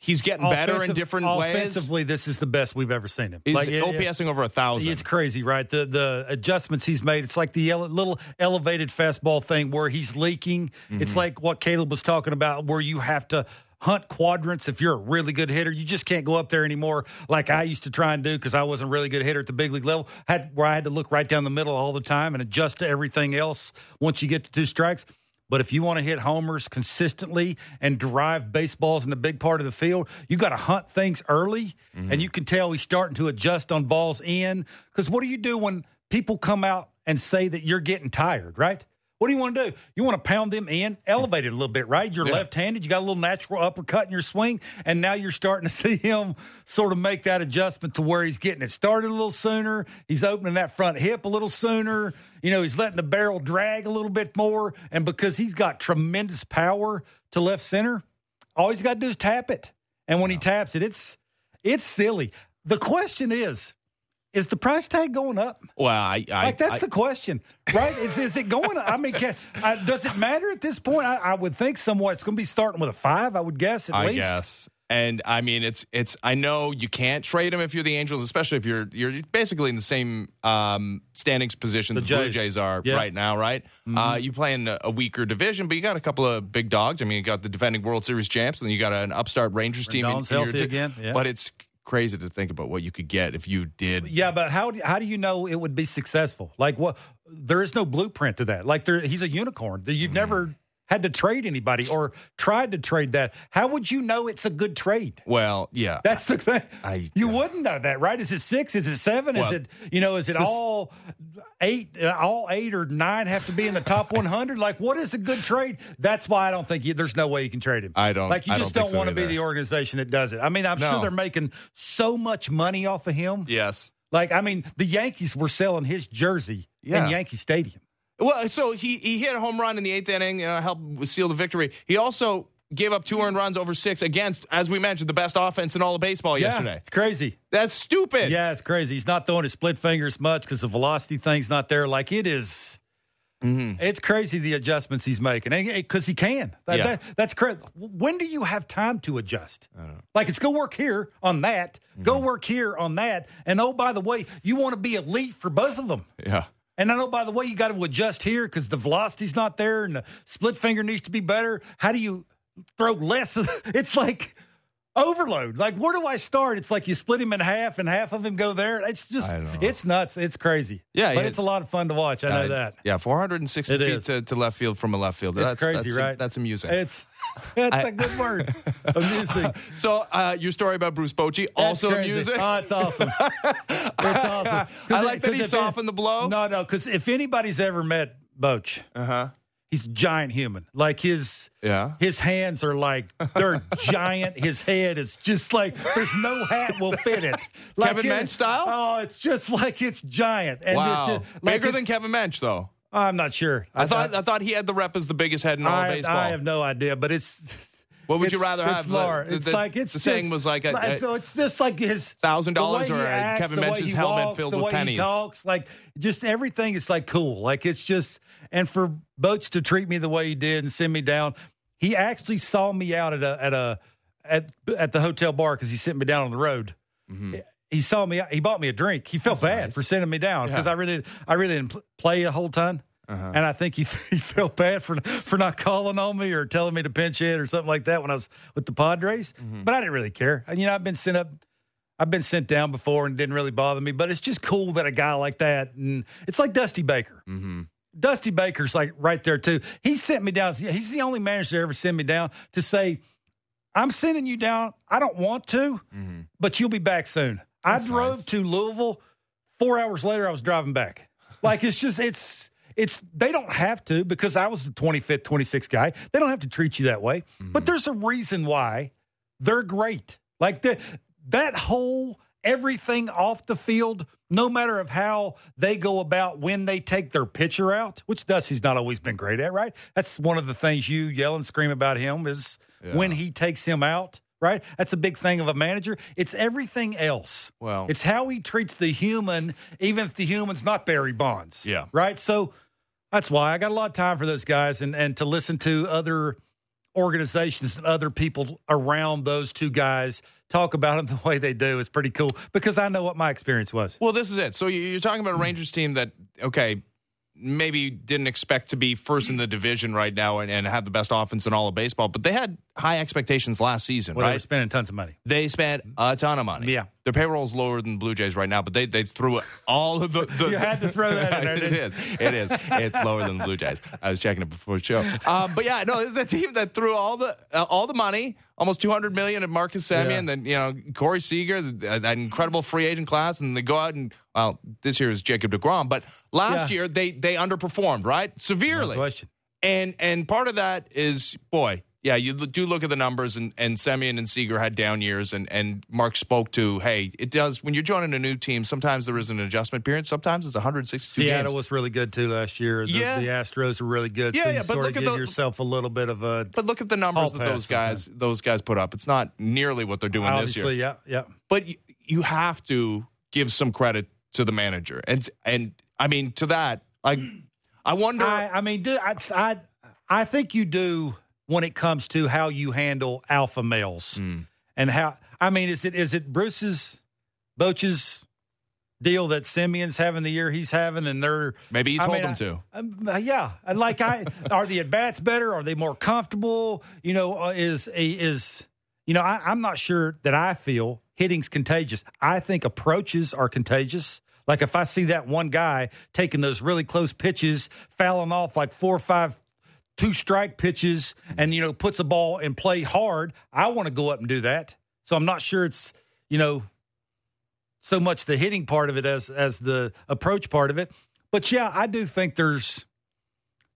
he's getting better in different ways. Offensively, this is the best we've ever seen him. He's OPSing over 1,000. It's crazy, right? The adjustments he's made, it's like the little elevated fastball thing where he's leaking. Mm-hmm. It's like what Caleb was talking about where you have to hunt quadrants. If you're a really good hitter, you just can't go up there anymore like I used to try and do because I wasn't a really good hitter at the big league level, where I had to look right down the middle all the time and adjust to everything else once you get to two strikes. But if you want to hit homers consistently and drive baseballs in the big part of the field, you got to hunt things early, and you can tell he's starting to adjust on balls in. Because what do you do when people come out and say that you're getting tired, right? What do you want to do? You want to pound them in, elevate it a little bit, right? You're left-handed. You got a little natural uppercut in your swing, and now you're starting to see him sort of make that adjustment to where he's getting it started a little sooner. He's opening that front hip a little sooner. You know, he's letting the barrel drag a little bit more, and because he's got tremendous power to left center, all he's got to do is tap it. And when he taps it, it's silly. The question is the price tag going up? Well, that's the question, right? Is it going up? I mean, does it matter at this point? I would think somewhat. It's going to be starting with a 5, I would guess, at least. I guess. And, I mean, it's. I know you can't trade him if you're the Angels, especially if you're basically in the same standings position the Blue Jays are right now, right? Mm-hmm. You play in a weaker division, but you got a couple of big dogs. I mean, you got the defending World Series champs, and you got an upstart Rangers team. Again. Yeah. But it's crazy to think about what you could get if you did. Yeah, but how do you know it would be successful? Like, what? There is no blueprint to that. Like, he's a unicorn. You've never had to trade anybody or tried to trade that. How would you know it's a good trade? Well, yeah, that's the thing. You wouldn't know that, right? Is it 6? Is it 7? Well, is it Is it all 8? All 8 or 9 have to be in the top 100? Like, what is a good trade? That's why I don't think there's no way you can trade him. I don't. Like, you just don't want to be the organization that does it. I mean, I'm sure they're making so much money off of him. Yes. Like, I mean, the Yankees were selling his jersey in Yankee Stadium. Well, so he hit a home run in the 8th inning, helped seal the victory. He also gave up 2 earned runs over 6 against, as we mentioned, the best offense in all of baseball yesterday. It's crazy. That's stupid. Yeah, it's crazy. He's not throwing his split fingers much because the velocity thing's not there. Like, it is. Mm-hmm. It's crazy the adjustments he's making because he can. That's crazy. When do you have time to adjust? I don't know. Like, it's go work here on that, go work here on that. And, oh, by the way, you want to be elite for both of them. Yeah. And I know, by the way, you got to adjust here because the velocity's not there and the split finger needs to be better. How do you throw less? It's like overload. Like, where do I start? It's like you split him in half and half of him go there. It's just, it's nuts. It's crazy. Yeah. But it's a lot of fun to watch. I know that. Yeah, 460 feet to left field from a left fielder. That's crazy, right? That's amusing. That's a good word. Amusing. So your story about Bruce Bochy, also amusing. Oh, it's awesome. It's awesome. I like that he softened the blow. No, because if anybody's ever met Boch, he's a giant human. Like his hands are like, they're giant. His head is just like, there's no hat will fit it. Like Kevin Mench style? Oh, it's just like it's giant. And wow. It's just, like, bigger than Kevin Mench, though. I'm not sure. I thought he had the rep as the biggest head in all of baseball. I have no idea, but it's. What would you rather have? It's just like his $1,000 or Kevin Mench's helmet filled with pennies. He talks like just everything is like cool. Like it's just, and for Boch to treat me the way he did and send me down, he actually saw me out at the hotel bar because he sent me down on the road. Mm-hmm. He saw me. He bought me a drink. He felt bad for sending me down because I really didn't play a whole ton, and I think he felt bad for not calling on me or telling me to pinch hit or something like that when I was with the Padres. Mm-hmm. But I didn't really care. And, I've been sent down before and it didn't really bother me. But it's just cool that a guy like that, and it's like Dusty Baker. Mm-hmm. Dusty Baker's like right there too. He sent me down. He's the only manager to ever send me down to say, I'm sending you down. I don't want to, but you'll be back soon. That's I drove to Louisville. 4 hours later, I was driving back. Like, it's just, it's, they don't have to, because I was the 25th, 26th guy. They don't have to treat you that way. Mm-hmm. But there's a reason why they're great. Like, that whole everything off the field, no matter of how they go about when they take their pitcher out, which Dusty's not always been great at, right? That's one of the things you yell and scream about him is when he takes him out, right? That's a big thing of a manager. It's everything else. Well, it's how he treats the human, even if the human's not Barry Bonds. Yeah. Right? So that's why I got a lot of time for those guys, and to listen to other organizations and other people around those two guys talk about them the way they do is pretty cool, because I know what my experience was. Well, this is it. So you're talking about a Rangers team that, okay, maybe didn't expect to be first in the division right now and have the best offense in all of baseball, but they had high expectations last season, right? They were spending tons of money. They spent a ton of money. Yeah. Their payroll's lower than Blue Jays right now, but they threw all of the... You had to throw that in there, didn't you? It is. It's lower than the Blue Jays. I was checking it before the show. But yeah, no, this is a team that threw all the money, almost $200 million at Marcus Semien, and then, you know, Corey Seager, that incredible free agent class, and they go out and, well, this year is Jacob deGrom, but last year they underperformed, right? Severely. No question. And part of that is, boy... Yeah, you do look at the numbers, and Semien and Seager had down years, and Mark spoke to, hey, it does, when you're joining a new team, sometimes there is an adjustment period. Sometimes it's 162 games. Seattle was really good, too, last year. The Astros were really good. So you but sort of give yourself a little bit of a... But look at the numbers that those guys put up. It's not nearly what they're doing this year. Obviously, yeah. But you have to give some credit to the manager. And I mean, to that, I wonder... I think you do... when it comes to how you handle alpha males and how, I mean, is it Bochy's deal that Semien's having the year he's having, and they're, maybe he told them to. Are the at-bats better? Are they more comfortable? You know, I'm not sure that I feel hitting's contagious. I think approaches are contagious. Like, if I see that one guy taking those really close pitches, fouling off like 4 or 5 two-strike pitches, and, you know, puts a ball in play hard, I want to go up and do that. So I'm not sure it's, you know, so much the hitting part of it as the approach part of it. But, yeah, I do think there's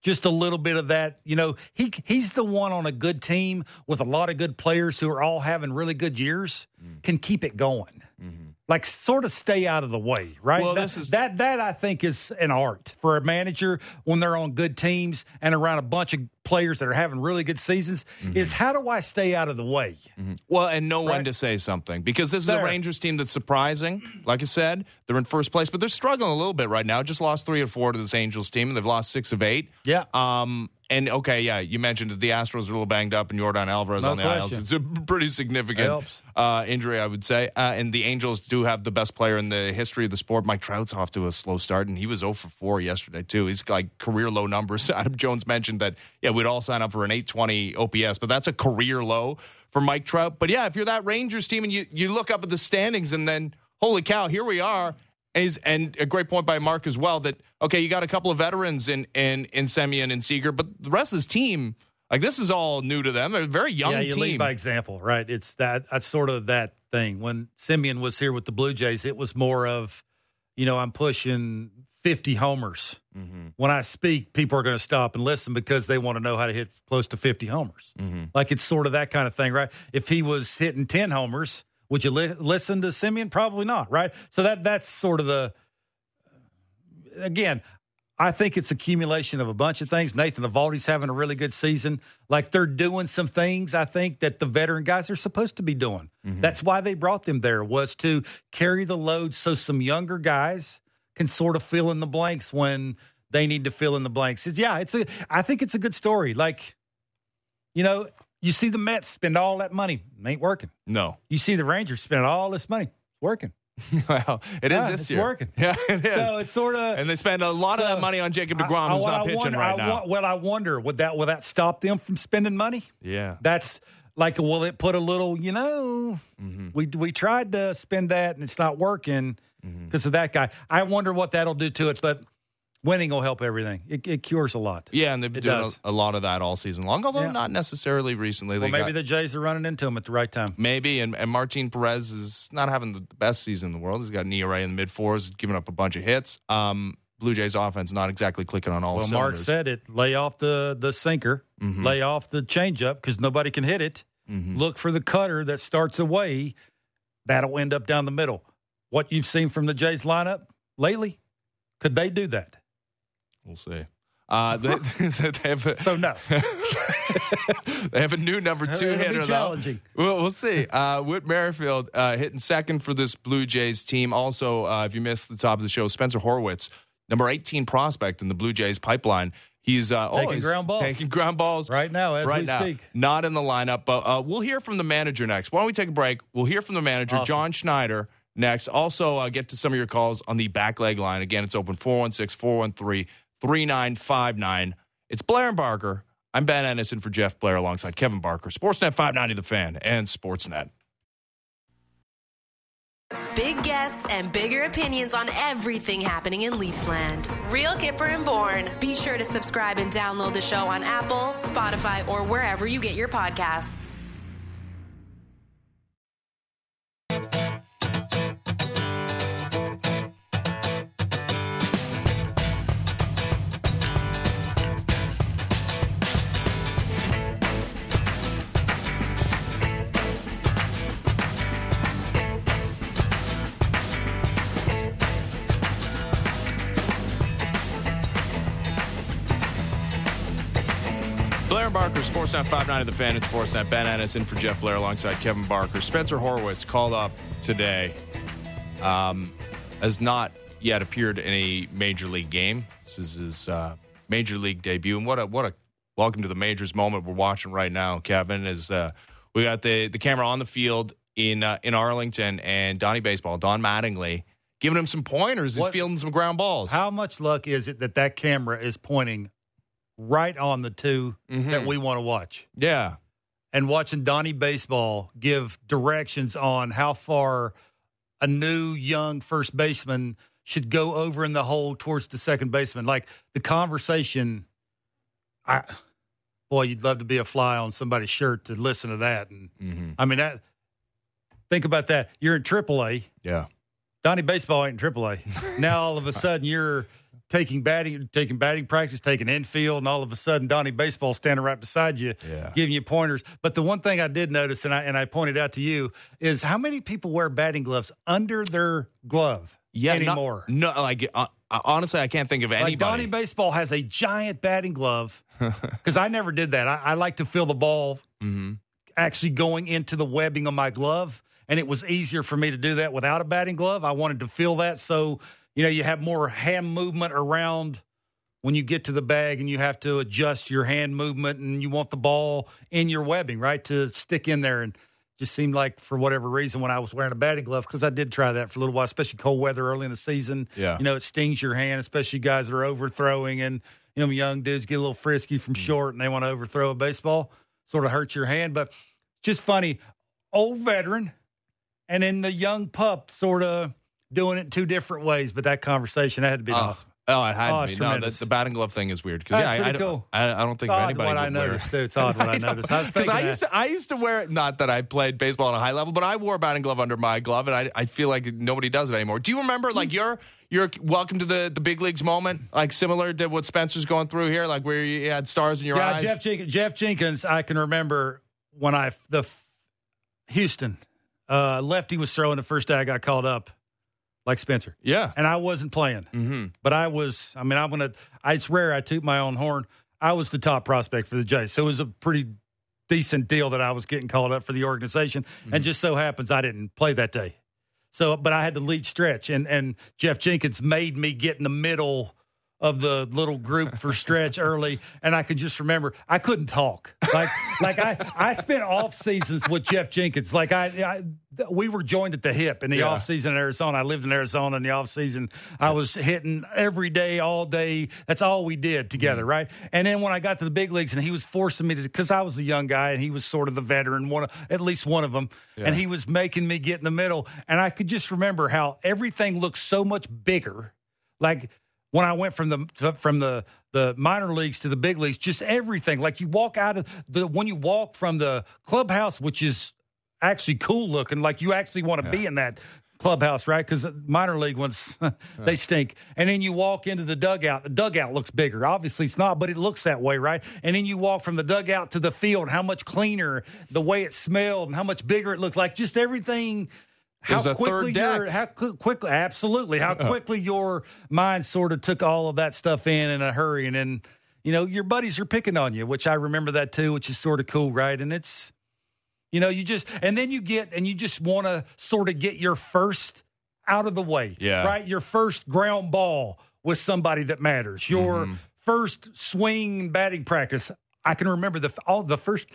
just a little bit of that. You know, he's the one on a good team with a lot of good players who are all having really good years can keep it going. Mm-hmm. Like, sort of stay out of the way, right? Well, that I think is an art for a manager when they're on good teams and around a bunch of players that are having really good seasons is, how do I stay out of the way? Mm-hmm. Well, and know when to say something, because this is a Rangers team that's surprising. Like I said, they're in first place, but they're struggling a little bit right now. Just lost 3 or 4 to this Angels team, and they've lost 6 of 8. Yeah. And, okay, yeah, you mentioned that the Astros are a little banged up, and Yordan Alvarez on the ILs. It's a pretty significant injury, I would say. And the Angels do have the best player in the history of the sport. Mike Trout's off to a slow start, and he was 0 for 4 yesterday, too. He's, like, career-low numbers. Adam Jones mentioned that, yeah, we'd all sign up for an 820 OPS, but that's a career low for Mike Trout. But, yeah, if you're that Rangers team and you look up at the standings and then, holy cow, here we are. And a great point by Mark as well, that, okay, you got a couple of veterans in Semien and Seager, but the rest of this team, like, this is all new to them. They're a very young team. Yeah, you lead by example, right? It's that's sort of that thing. When Semien was here with the Blue Jays, it was more of, you know, I'm pushing 50 homers. Mm-hmm. When I speak, people are going to stop and listen because they want to know how to hit close to 50 homers. Mm-hmm. Like, it's sort of that kind of thing, right? If he was hitting 10 homers, would you listen to Semien? Probably not, right? So that's sort of the, again, I think it's accumulation of a bunch of things. Nathan Eovaldi's having a really good season. Like, they're doing some things, I think, that the veteran guys are supposed to be doing. Mm-hmm. That's why they brought them there, was to carry the load so some younger guys can sort of fill in the blanks when they need to fill in the blanks. I think it's a good story. Like, you know, you see the Mets spend all that money. It ain't working. No. You see the Rangers spend all this money. It's working. Well, it is this year. It's working. Yeah, it is. So it's sort of... And they spend a lot of that money on Jacob deGrom, who's not pitching right now. I wonder, would that stop them from spending money? Yeah. That's like, will it put a little, you know, we tried to spend that and it's not working because of that guy. I wonder what that'll do to it, but winning will help everything. It cures a lot. Yeah, and they've been doing a lot of that all season long, although not necessarily recently. Well, maybe the Jays are running into him at the right time. Maybe, and Martin Perez is not having the best season in the world. He's got an ERA in the mid-fours, giving up a bunch of hits. Blue Jays offense not exactly clicking on all cylinders. Well, Mark said it. Lay off the sinker. Mm-hmm. Lay off the changeup because nobody can hit it. Mm-hmm. Look for the cutter that starts away. That'll end up down the middle. What you've seen from the Jays lineup lately, could they do that? We'll see. No. They have a new number two hitter, challenging. Though. We'll see. Whit Merrifield hitting second for this Blue Jays team. Also, if you missed the top of the show, Spencer Horwitz, number 18 prospect in the Blue Jays pipeline. He's taking ground balls right now as we speak. Not in the lineup, but we'll hear from the manager next. Why don't we take a break? We'll hear from the manager, awesome. John Schneider, next. Also, get to some of your calls on the back leg line. Again, it's open 416-413-3959. It's Blair and Barker. I'm Ben Ennis for Jeff Blair alongside Kevin Barker. Sportsnet 590 The Fan and Sportsnet. Big guests and bigger opinions on everything happening in Leafsland. Real Kipper and Bourne. Be sure to subscribe and download the show on Apple, Spotify, or wherever you get your podcasts. Barker, Sportsnet 590 The Fan and Sportsnet. Ben Ennis for Jeff Blair alongside Kevin Barker. Spencer Horwitz called up today. Has not yet appeared in a major league game. This is his major league debut. And what a welcome to the majors moment we're watching right now, Kevin, is we got the camera on the field in Arlington, and Donnie Baseball, Don Mattingly, giving him some pointers. He's fielding some ground balls. How much luck is it that camera is pointing right on the two that we want to watch? Yeah. And watching Donnie Baseball give directions on how far a new young first baseman should go over in the hole towards the second baseman. Like the conversation, you'd love to be a fly on somebody's shirt to listen to that. And I mean, think about that. You're in AAA. Yeah. Donnie Baseball ain't in AAA. Now all of a sudden you're taking batting practice, taking infield, and all of a sudden Donnie Baseball standing right beside you, giving you pointers. But the one thing I did notice, and I pointed out to you, is how many people wear batting gloves under their glove anymore? Honestly, I can't think of anybody. Like Donnie Baseball has a giant batting glove, because I never did that. I like to feel the ball actually going into the webbing on my glove, and it was easier for me to do that without a batting glove. I wanted to feel that, so you have more hand movement around when you get to the bag, and you have to adjust your hand movement, and you want the ball in your webbing, right, to stick in there. And just seemed like, for whatever reason, when I was wearing a batting glove, because I did try that for a little while, especially cold weather early in the season. Yeah. It stings your hand, especially guys that are overthrowing, and young dudes get a little frisky from short, and they want to overthrow a baseball. Sort of hurts your hand. But just funny, old veteran, and then the young pup sort of doing it two different ways, but that conversation, that had to be awesome. Oh, it had to be. Tremendous. No, the batting glove thing is weird. Cool. I don't think anybody would noticed, too. It's odd what I noticed. Because I used to wear it, not that I played baseball at a high level, but I wore a batting glove under my glove, and I feel like nobody does it anymore. Do you remember, your welcome to the big leagues moment, like similar to what Spencer's going through here, like where you had stars in your eyes? Yeah, Jeff Jenkins, I can remember when Houston, lefty was throwing the first day I got called up. Like Spencer. Yeah. And I wasn't playing. But it's rare I toot my own horn. I was the top prospect for the Jays. So it was a pretty decent deal that I was getting called up for the organization. And just so happens I didn't play that day. But I had the lead stretch. And Jeff Jenkins made me get in the middle of the little group for stretch early. And I could just remember, I couldn't talk. I spent off seasons with Jeff Jenkins. We were joined at the hip in the off season in Arizona. I lived in Arizona in the off season. I was hitting every day, all day. That's all we did together, right? And then when I got to the big leagues, and he was forcing me to, because I was a young guy and he was sort of the veteran, at least one of them, and he was making me get in the middle. And I could just remember how everything looked so much bigger. when I went from the minor leagues to the big leagues, just everything. Like you walk out of the, when you walk from the clubhouse, which is actually cool looking, like you actually want to be in that clubhouse, right? Because minor league ones, they stink. And then you walk into the dugout. The dugout looks bigger. Obviously it's not, but it looks that way, right? And then you walk from the dugout to the field, how much cleaner, the way it smelled, and how much bigger it looked like. Just everything. How quickly your mind sort of took all of that stuff in a hurry. And then, you know, your buddies are picking on you, which I remember that too, which is sort of cool, right? And it's, you know, you just, and then you get, and you just want to sort of get your first out of the way, right? Your first ground ball with somebody that matters. Your first swing batting practice. I can remember the first.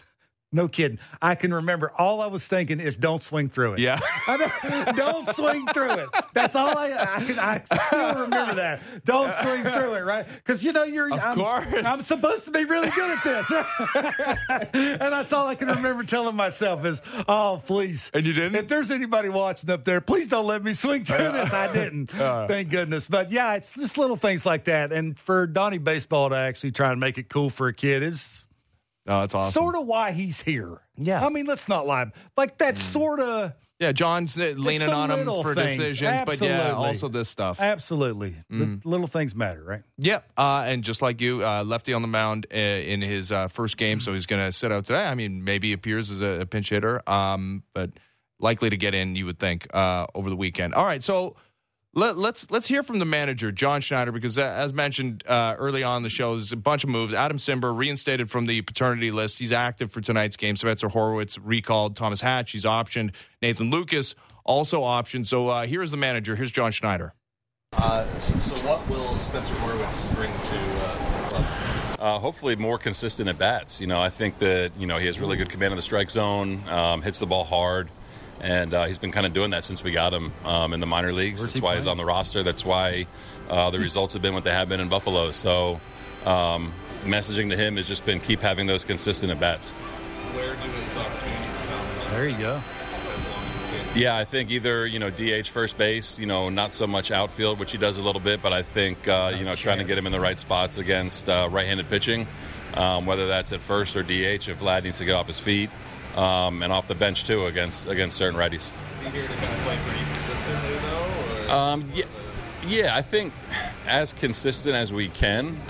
No kidding. I can remember all I was thinking is don't swing through it. Yeah. Don't swing through it. That's all I still remember that. Don't swing through it, right? Because, you know, I'm supposed to be really good at this. And that's all I can remember telling myself is, oh, please. And you didn't? If there's anybody watching up there, please don't let me swing through this. I didn't. Thank goodness. But, yeah, it's just little things like that. And for Donnie Baseball to actually try and make it cool for a kid is – oh, that's awesome. Sort of why he's here. Yeah. I mean, let's not lie. Like, that's sort of... yeah, John's leaning on him for decisions. Absolutely. But, yeah, also this stuff. Absolutely. The little things matter, right? Yeah. And just like you, lefty on the mound in his first game, so he's going to sit out today. I mean, maybe appears as a pinch hitter, but likely to get in, you would think, over the weekend. All right, so... Let's hear from the manager, John Schneider, because as mentioned early on in the show, there's a bunch of moves. Adam Cimber reinstated from the paternity list. He's active for tonight's game. Spencer Horwitz recalled. Thomas Hatch, he's optioned. Nathan Lukes, also optioned. So here is the manager. Here's John Schneider. So what will Spencer Horwitz bring to the club? Hopefully more consistent at bats. You know, I think that, you know, he has really good command of the strike zone, hits the ball hard. And he's been kind of doing that since we got him in the minor leagues. That's why he's on the roster. That's why the results have been what they have been in Buffalo. So messaging to him has just been keep having those consistent at-bats. Where do his opportunities come? There you go. Yeah, I think either, you know, DH first base, you know, not so much outfield, which he does a little bit. But I think, you know, trying to get him in the right spots against right-handed pitching, whether that's at first or DH if Vlad needs to get off his feet. And off the bench, too, against certain righties. Is he here to kind of play pretty consistently, though? Or I think as consistent as we can.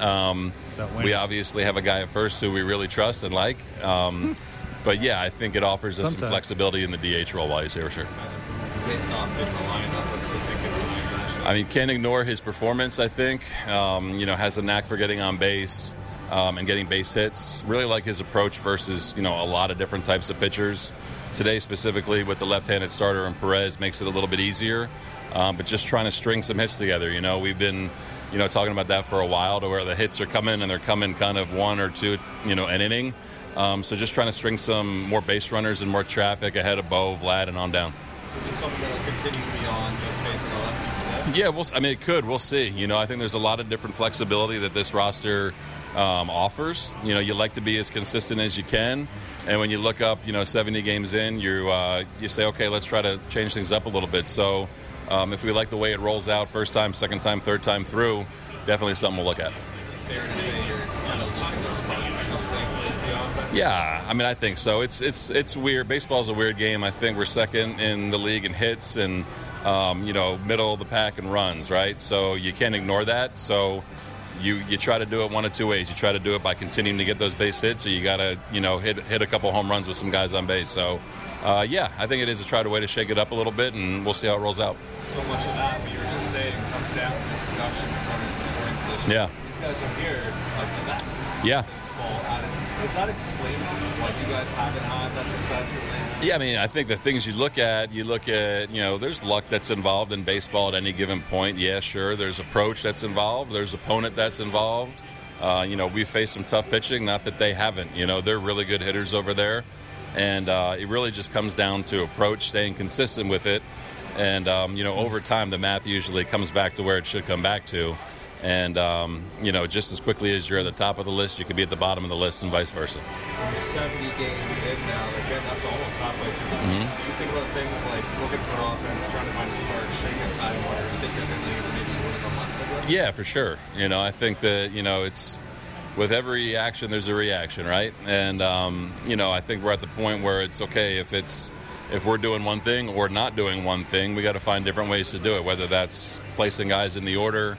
We obviously have a guy at first who we really trust and like. But, yeah, I think it offers us some flexibility in the DH role while he's here, for sure. I mean, can't ignore his performance, I think. You know, has a knack for getting on base. And getting base hits. Really like his approach versus, you know, a lot of different types of pitchers. Today specifically with the left-handed starter and Perez makes it a little bit easier. But just trying to string some hits together. You know, we've been, you know, talking about that for a while to where the hits are coming and they're coming kind of one or two, you know, an inning. So just trying to string some more base runners and more traffic ahead of Bo, Vlad, and on down. So just something that will continue beyond just facing the lefty today? Yeah, it could. We'll see. You know, I think there's a lot of different flexibility that this roster offers. You know, you like to be as consistent as you can, and when you look up, you know, 70 games in, you say, okay, let's try to change things up a little bit. So if we like the way it rolls out first time, second time, third time through, definitely something we'll look at. Is it fair to say you're kind of looking to spot the offense? Yeah, I think so. It's weird. Baseball's a weird game. I think we're second in the league in hits and you know, middle of the pack in runs, right? So you can't ignore that. So You try to do it one of two ways. You try to do it by continuing to get those base hits, or you got to, you know, hit a couple home runs with some guys on base. So, I think it is a way to shake it up a little bit, and we'll see how it rolls out. So much of that, but you were just saying, comes down to this production from his scoring position. Yeah. These guys are here, like the last baseball at it. Does that explain what you guys haven't had that success in? Yeah, I think the things you look at, you know, there's luck that's involved in baseball at any given point. Yeah, sure. There's approach that's involved. There's opponent that's involved. You know, we faced some tough pitching, not that they haven't. You know, they're really good hitters over there. And it really just comes down to approach, staying consistent with it. And, you know, over time, the math usually comes back to where it should come back to. And, you know, just as quickly as you're at the top of the list, you could be at the bottom of the list and vice versa. There's 70 games in now. They're getting up to almost halfway through the season. Mm-hmm. Do you think about things like looking for offense, trying to find a spark, shaking up high water a bit differently than maybe you would have a month ago? Yeah, for sure. You know, I think that, you know, it's with every action there's a reaction, right? And, you know, I think we're at the point where it's okay if we're doing one thing or not doing one thing, we got to find different ways to do it, whether that's placing guys in the order,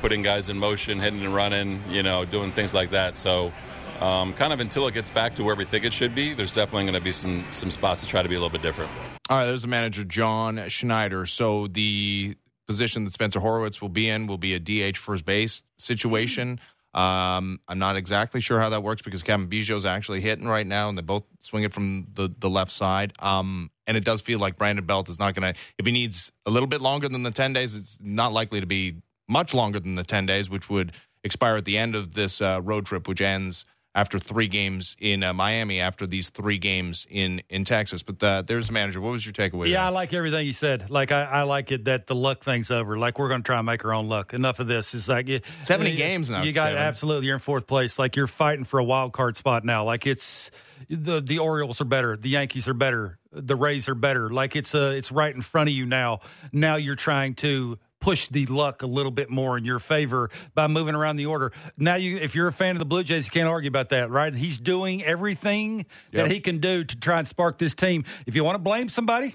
putting guys in motion, hitting and running, you know, doing things like that. So kind of until it gets back to where we think it should be, there's definitely going to be some spots to try to be a little bit different. All right, there's the manager, John Schneider. So the position that Spencer Horwitz will be in will be a DH first base situation. I'm not exactly sure how that works because Kevin Biggio's actually hitting right now, and they both swing it from the left side. And it does feel like Brandon Belt is not going to – if he needs a little bit longer than the 10 days, it's not likely to be – much longer than the 10 days, which would expire at the end of this road trip, which ends after three games in Miami, after these three games in Texas. But there's the manager. What was your takeaway? Yeah, there? I like everything you said. Like, I like it that the luck thing's over. Like, we're going to try and make our own luck. Enough of this. It's like 70 games now. You got Kevin. Absolutely. You're in fourth place. Like, you're fighting for a wild card spot now. Like, it's the Orioles are better. The Yankees are better. The Rays are better. Like, it's right in front of you now. Now you're trying to push the luck a little bit more in your favor by moving around the order. Now, if you're a fan of the Blue Jays, you can't argue about that, right? He's doing everything that he can do to try and spark this team. If you want to blame somebody,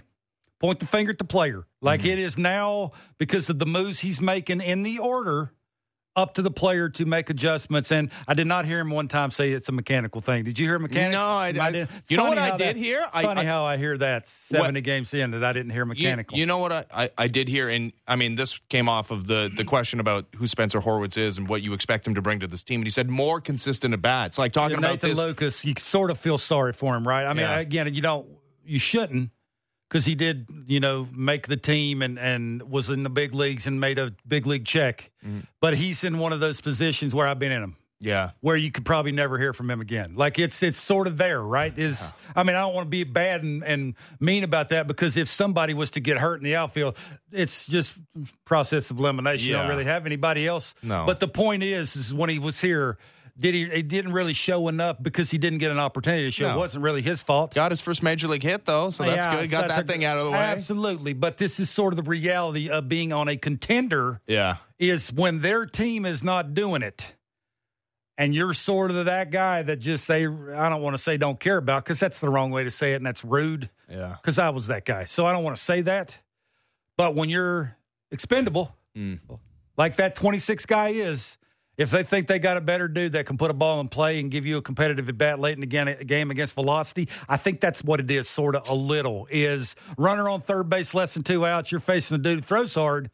point the finger at the player. Like it is now, because of the moves he's making in the order, up to the player to make adjustments. And I did not hear him one time say it's a mechanical thing. Did you hear mechanics? No, I didn't. You know what I did hear? It's funny how I hear that 70 games in that I didn't hear mechanical. You know what I did hear? And, I mean, this came off of the question about who Spencer Horwitz is and what you expect him to bring to this team. And he said more consistent at bats. Like talking about this. Nathan Lukes, you sort of feel sorry for him, right? I mean, again, you shouldn't. Because he did, make the team and was in the big leagues and made a big league check. Mm-hmm. But he's in one of those positions where I've been in him. Yeah. Where you could probably never hear from him again. Like, it's sort of there, right? I mean, I don't want to be bad and mean about that, because if somebody was to get hurt in the outfield, it's just process of elimination. Yeah. You don't really have anybody else. No. But the point is when he was here – He didn't really show enough because he didn't get an opportunity to show. No. It wasn't really his fault. Got his first major league hit, though, so that's good. Got that thing out of the way. Absolutely. But this is sort of the reality of being on a contender. Yeah. Is when their team is not doing it, and you're sort of that guy that just say, I don't want to say don't care about, because that's the wrong way to say it, and that's rude. Yeah. Because I was that guy. So I don't want to say that. But when you're expendable, like that 26 guy is, if they think they got a better dude that can put a ball in play and give you a competitive at-bat late in the game against velocity, I think that's what it is, sort of a little, is runner on third base, less than 2 outs, you're facing a dude who throws hard.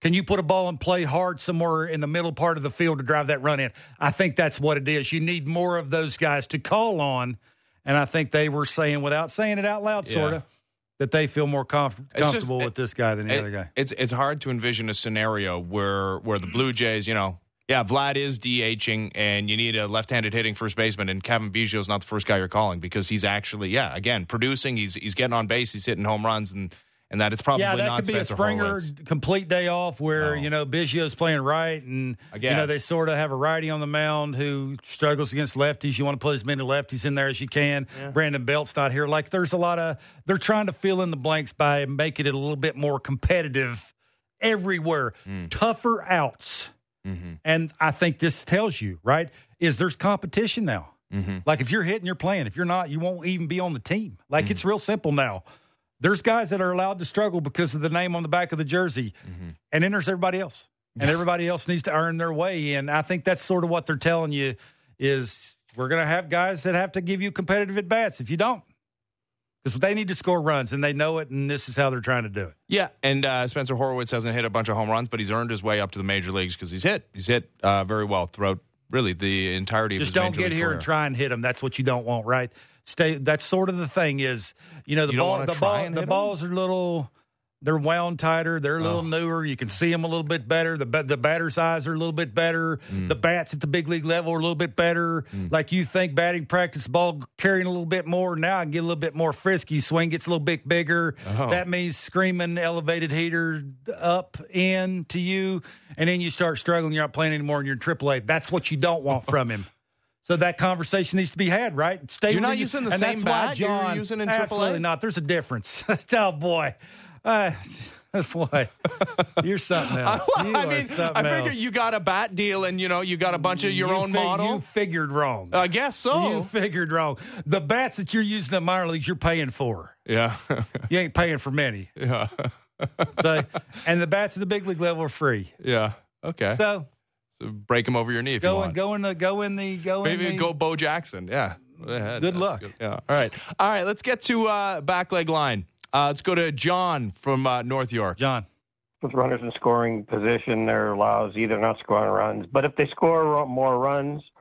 Can you put a ball and play hard somewhere in the middle part of the field to drive that run in? I think that's what it is. You need more of those guys to call on, and I think they were saying, without saying it out loud, sort of, that they feel more comfortable with this guy than the other guy. It's hard to envision a scenario where the Blue Jays, yeah, Vlad is DHing, and you need a left-handed hitting first baseman, and Kevin Biggio is not the first guy you're calling, because he's actually, again, producing. He's getting on base. He's hitting home runs, and that it's probably not Spencer Horwitz. Yeah, that could be a Springer complete day off where, Biggio's playing right, and, they sort of have a righty on the mound who struggles against lefties. You want to put as many lefties in there as you can. Yeah. Brandon Belt's not here. Like, there's a lot of – they're trying to fill in the blanks by making it a little bit more competitive everywhere. Tougher outs. Mm-hmm. And I think this tells you, right, is there's competition now. Mm-hmm. Like, if you're hitting, you're playing. If you're not, you won't even be on the team. Like, it's real simple now. There's guys that are allowed to struggle because of the name on the back of the jersey, and then there's everybody else. And everybody else needs to earn their way. And I think that's sort of what they're telling you is we're going to have guys that have to give you competitive at-bats if you don't. Because they need to score runs, and they know it, and this is how they're trying to do it. Yeah, and Spencer Horwitz hasn't hit a bunch of home runs, but he's earned his way up to the major leagues because he's hit very well throughout really the entirety of his major league career. Just don't get here and try and hit him. That's what you don't want, right? That's sort of the thing is, the balls are little – They're wound tighter. They're a little newer. You can see them a little bit better. The batter's eyes are a little bit better. The bats at the big league level are a little bit better. Like you think batting practice, ball carrying a little bit more. Now I get a little bit more frisky. Swing gets a little bit bigger. That means screaming elevated heater up in to you. And then you start struggling. You're not playing anymore and you're in AAA. That's what you don't want from him. So that conversation needs to be had, right? You're not using the same bat you're using in AAA? Absolutely not. There's a difference. Oh, boy. Boy, you're something else. I figure you got a bat deal and, you know, you got a bunch of your own model. You figured wrong. I guess so. You figured wrong. The bats that you're using in the minor leagues, you're paying for. Yeah. You ain't paying for many. Yeah. And the bats at the big league level are free. Yeah. Okay. So break them over your knee if you want. Go Bo Jackson. Yeah. Good luck. Good. Yeah. All right. Let's get to back leg line. Let's go to John from North York. John. With runners in scoring position, they're lousy. They're not scoring runs. But if they score more runs,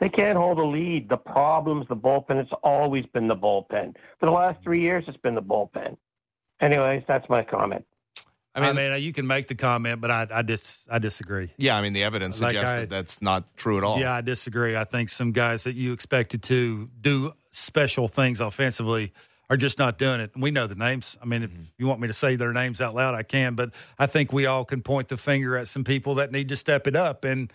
they can't hold a lead. The problem's the bullpen. It's always been the bullpen. For the last 3 years, it's been the bullpen. Anyways, that's my comment. I mean, you can make the comment, but I disagree. Yeah, I mean, the evidence suggests that that's not true at all. Yeah, I disagree. I think some guys that you expected to do special things offensively are just not doing it. We know the names. I mean, if you want me to say their names out loud, I can. But I think we all can point the finger at some people that need to step it up. And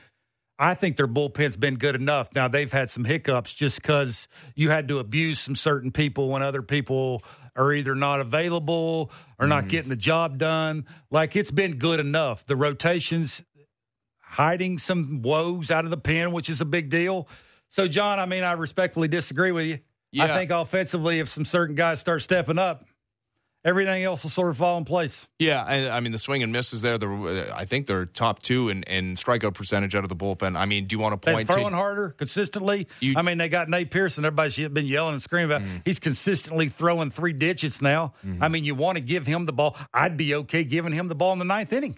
I think their bullpen's been good enough. Now, they've had some hiccups just because you had to abuse some certain people when other people are either not available or not getting the job done. Like, it's been good enough. The rotation's hiding some woes out of the pen, which is a big deal. So, John, I mean, I respectfully disagree with you. Yeah. I think offensively, if some certain guys start stepping up, everything else will sort of fall in place. Yeah, I mean, the swing and miss is there. I think they're top two in strikeout percentage out of the bullpen. I mean, do you want to point to – throwing harder consistently. They got Nate Pearson. Everybody's been yelling and screaming about he's consistently throwing three digits now. I mean, you want to give him the ball. I'd be okay giving him the ball in the ninth inning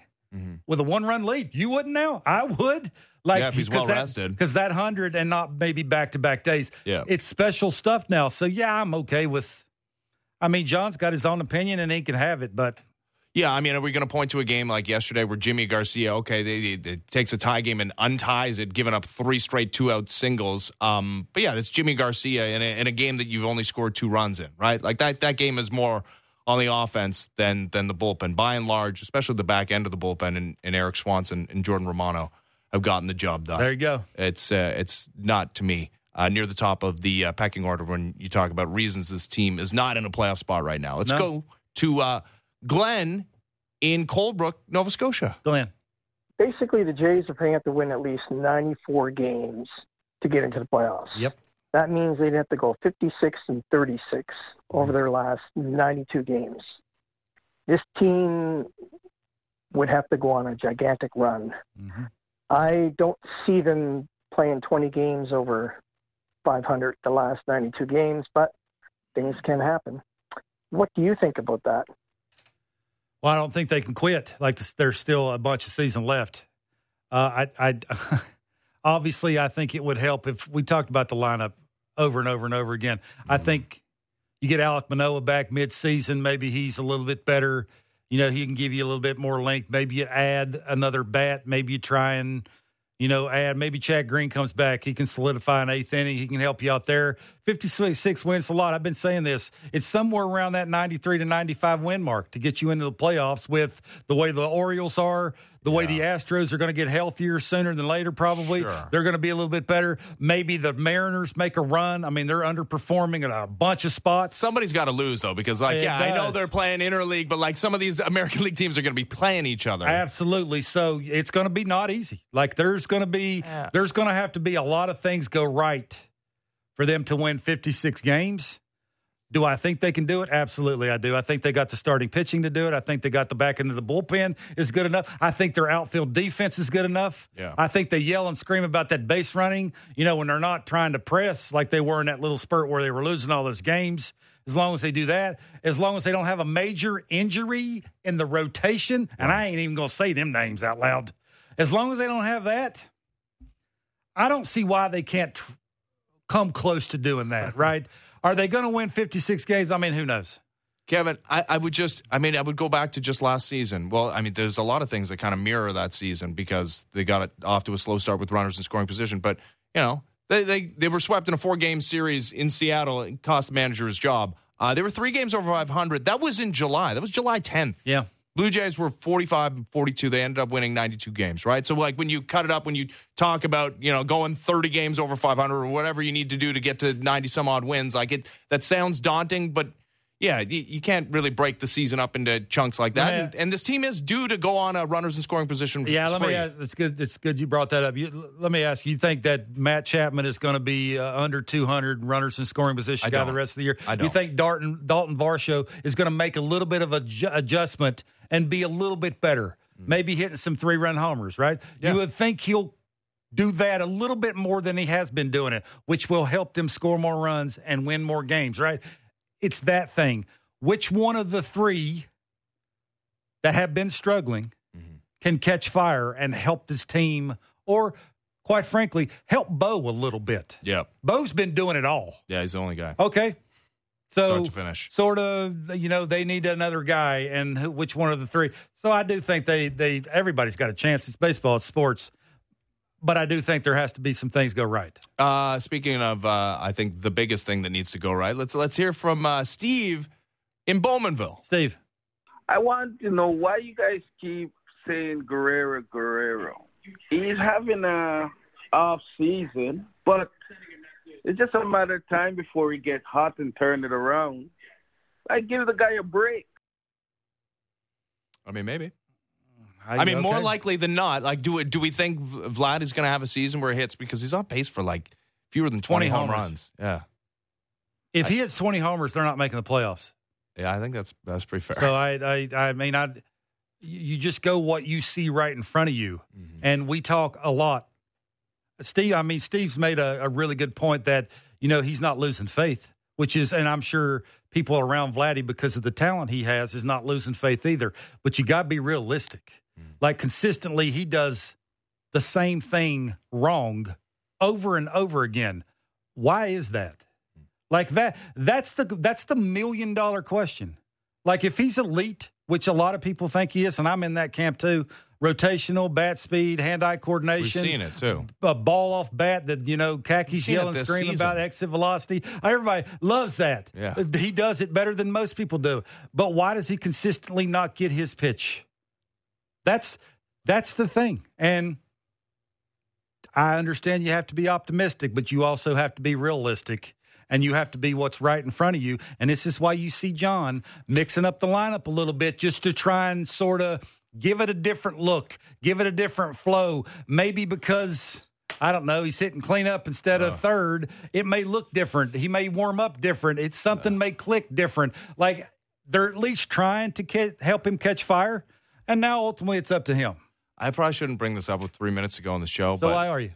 with a one-run lead. You wouldn't now. I would. If he's well-rested. Because that 100 and not maybe back-to-back days, it's special stuff now. So, I'm okay with – I mean, John's got his own opinion and he can have it, but – yeah, I mean, are we going to point to a game like yesterday where Jimmy Garcia, they takes a tie game and unties it, giving up three straight two-out singles? But, that's Jimmy Garcia in a game that you've only scored two runs in, right? Like, that game is more on the offense than the bullpen, by and large, especially the back end of the bullpen, and Eric Swanson and Jordan Romano have gotten the job done. There you go. It's not, to me, near the top of the pecking order when you talk about reasons this team is not in a playoff spot right now. Let's go to Glenn in Colebrook, Nova Scotia. Glenn. Basically, the Jays are going to have to win at least 94 games to get into the playoffs. Yep. That means they'd have to go 56-36 over their last 92 games. This team would have to go on a gigantic run. Mm-hmm. I don't see them playing 20 games over 500 the last 92 games, but things can happen. What do you think about that? Well, I don't think they can quit. Like, there's still a bunch of season left. I obviously, I think it would help if we talked about the lineup over and over and over again. Mm-hmm. I think you get Alek Manoah back mid-season. Maybe he's a little bit better. You know, he can give you a little bit more length. Maybe you add another bat. Maybe you try and, add. Maybe Chad Green comes back. He can solidify an eighth inning. He can help you out there. 56 wins a lot. I've been saying this. It's somewhere around that 93 to 95 win mark to get you into the playoffs with the way the Orioles are, the way the Astros are going to get healthier sooner than later probably. Sure. They're going to be a little bit better. Maybe the Mariners make a run. I mean, they're underperforming at a bunch of spots. Somebody's got to lose, though, because, I know they're playing interleague, but, some of these American League teams are going to be playing each other. Absolutely. So it's going to be not easy. There's going to have to be a lot of things go right for them to win 56 games. Do I think they can do it? Absolutely, I do. I think they got the starting pitching to do it. I think they got the back end of the bullpen is good enough. I think their outfield defense is good enough. Yeah. I think they yell and scream about that base running, when they're not trying to press like they were in that little spurt where they were losing all those games. As long as they do that, as long as they don't have a major injury in the rotation, and I ain't even going to say them names out loud. As long as they don't have that, I don't see why they can't come close to doing that, right? Are they going to win 56 games? I mean, who knows? Kevin, I would go back to just last season. Well, I mean, there's a lot of things that kind of mirror that season because they got it off to a slow start with runners in scoring position. But, you know, they were swept in a 4-game series in Seattle and cost the manager his job. They were 3 games over 500. That was in July. That was July 10th. Yeah. Blue Jays were 45-42. They ended up winning 92 games, right? So, like, when you cut it up, when you talk about, you know, going 30 games over 500 or whatever you need to do to get to 90-some-odd wins, like, that sounds daunting, but, yeah, you can't really break the season up into chunks like that. Yeah. And this team is due to go on a runners in scoring position. Yeah, spring. Let me ask, it's good you brought that up. Let me ask you, you think that Matt Chapman is going to be under 200 runners in scoring position guy the rest of the year? I don't. You think Dalton Varsho is going to make a little bit of an adjustment and be a little bit better, maybe hitting some 3-run homers, right? Yeah. You would think he'll do that a little bit more than he has been doing it, which will help them score more runs and win more games, right? It's that thing. Which one of the 3 that have been struggling can catch fire and help this team, or quite frankly, help Bo a little bit? Yeah. Bo's been doing it all. Yeah, he's the only guy. Okay. So, sort of, you know, they need another guy, and which one of the 3? So I do think everybody's got a chance. It's baseball, it's sports. But I do think there has to be some things go right. Speaking of, I think the biggest thing that needs to go right, let's hear from Steve in Bowmanville. Steve. I want to know why you guys keep saying Guerrero. He's having an off season, but it's just a matter of time before he gets hot and turn it around. Like, give the guy a break. I mean, maybe. I mean, okay. More likely than not, like, do we think Vlad is going to have a season where he hits? Because he's on pace for, like, fewer than 20 home runs. Yeah. If he hits 20 homers, they're not making the playoffs. Yeah, I think that's pretty fair. So, I mean, you just go what you see right in front of you. Mm-hmm. And we talk a lot. Steve's made a really good point that, you know, he's not losing faith, which is, and I'm sure people around Vladdy, because of the talent he has, is not losing faith either. But you got to be realistic. Like, consistently, he does the same thing wrong over and over again. Why is that? Like, that's the million-dollar question. Like, if he's elite, which a lot of people think he is, and I'm in that camp too, rotational, bat speed, hand-eye coordination. We've seen it too. A ball-off bat that, you know, Kaki's yelling, screaming about exit velocity. Everybody loves that. Yeah. He does it better than most people do. But why does he consistently not get his pitch? That's the thing. And I understand you have to be optimistic, but you also have to be realistic, and you have to be what's right in front of you. And this is why you see John mixing up the lineup a little bit just to try and sort of give it a different look, give it a different flow. Maybe because, I don't know, he's hitting cleanup instead of third. It may look different. He may warm up different. It's something may click different. Like, they're at least trying to help him catch fire. And now, ultimately, it's up to him. I probably shouldn't bring this up with 3 minutes ago on the show. So why are you?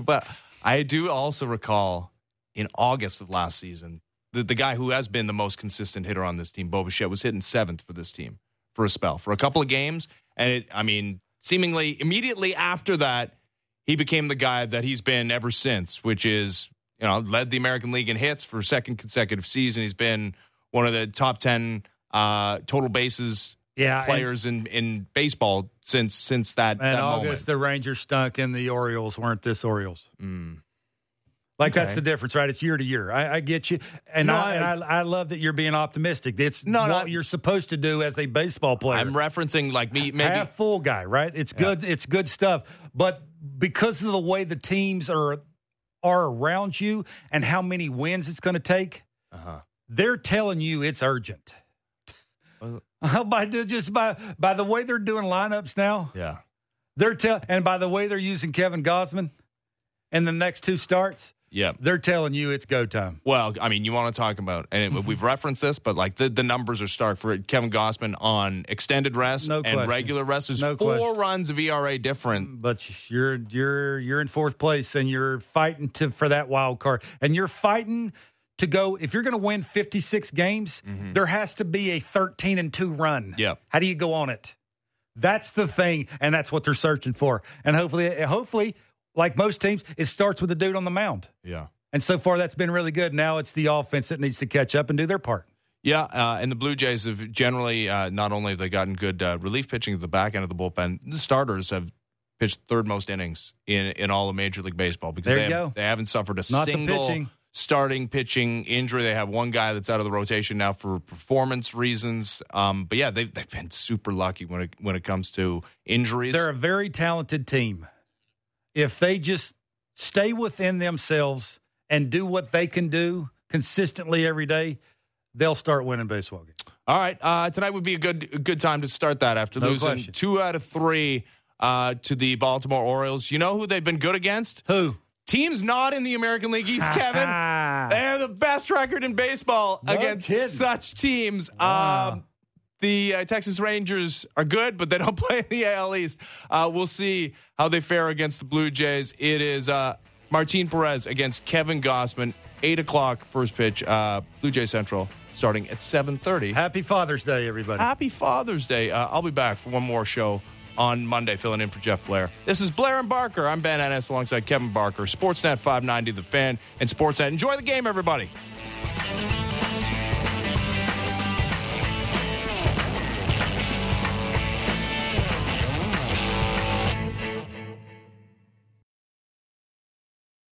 But I do also recall in August of last season, the guy who has been the most consistent hitter on this team, Bo Bichette, was hitting 7th for this team for a spell, for a couple of games. And, seemingly immediately after that, he became the guy that he's been ever since, which is, you know, led the American League in hits for a second consecutive season. He's been one of the top 10 total bases players in baseball since that August moment. The Rangers stunk and the Orioles weren't this Orioles. Like, that's the difference, right? It's year to year. I get you. And I love that you're being optimistic. It's what you're supposed to do as a baseball player. I'm referencing, like, me, maybe half full guy, right? It's good. It's good stuff. But because of the way the teams are around you and how many wins it's going to take, they're telling you it's urgent. By the way they're doing lineups now, and by the way they're using Kevin Gausman in the next 2 starts, they're telling you it's go time. Well, I mean, you want to talk about, and we've referenced this, but like the numbers are stark for Kevin Gausman on extended rest and regular rest. There's 4 runs of ERA different. But you're in 4th place, and you're fighting for that wild card, and you're fighting to go. If you're going to win 56 games, there has to be a 13-2 run. Yeah. How do you go on it? That's the thing, and that's what they're searching for. And hopefully, like most teams, it starts with the dude on the mound. Yeah. And so far, that's been really good. Now it's the offense that needs to catch up and do their part. Yeah, and the Blue Jays have generally, not only have they gotten good relief pitching at the back end of the bullpen, the starters have pitched third most innings in all of Major League Baseball because they haven't suffered a single starting pitching injury. They have one guy that's out of the rotation now for performance reasons. But yeah, they've been super lucky when it comes to injuries. They're a very talented team. If they just stay within themselves and do what they can do consistently every day, they'll start winning baseball games. All right, tonight would be a good time to start that after losing 2 out of 3 to the Baltimore Orioles. You know who they've been good against? Who? Teams not in the American League East, Kevin. They have the best record in baseball against such teams. Wow. The Texas Rangers are good, but they don't play in the AL East. We'll see how they fare against the Blue Jays. It is Martin Perez against Kevin Gausman. 8 o'clock, first pitch, Blue Jay Central, starting at 7:30. Happy Father's Day, everybody. Happy Father's Day. I'll be back for one more show on Monday, filling in for Jeff Blair. This is Blair and Barker. I'm Ben Ennis alongside Kevin Barker, Sportsnet 590, The Fan, and Sportsnet. Enjoy the game, everybody.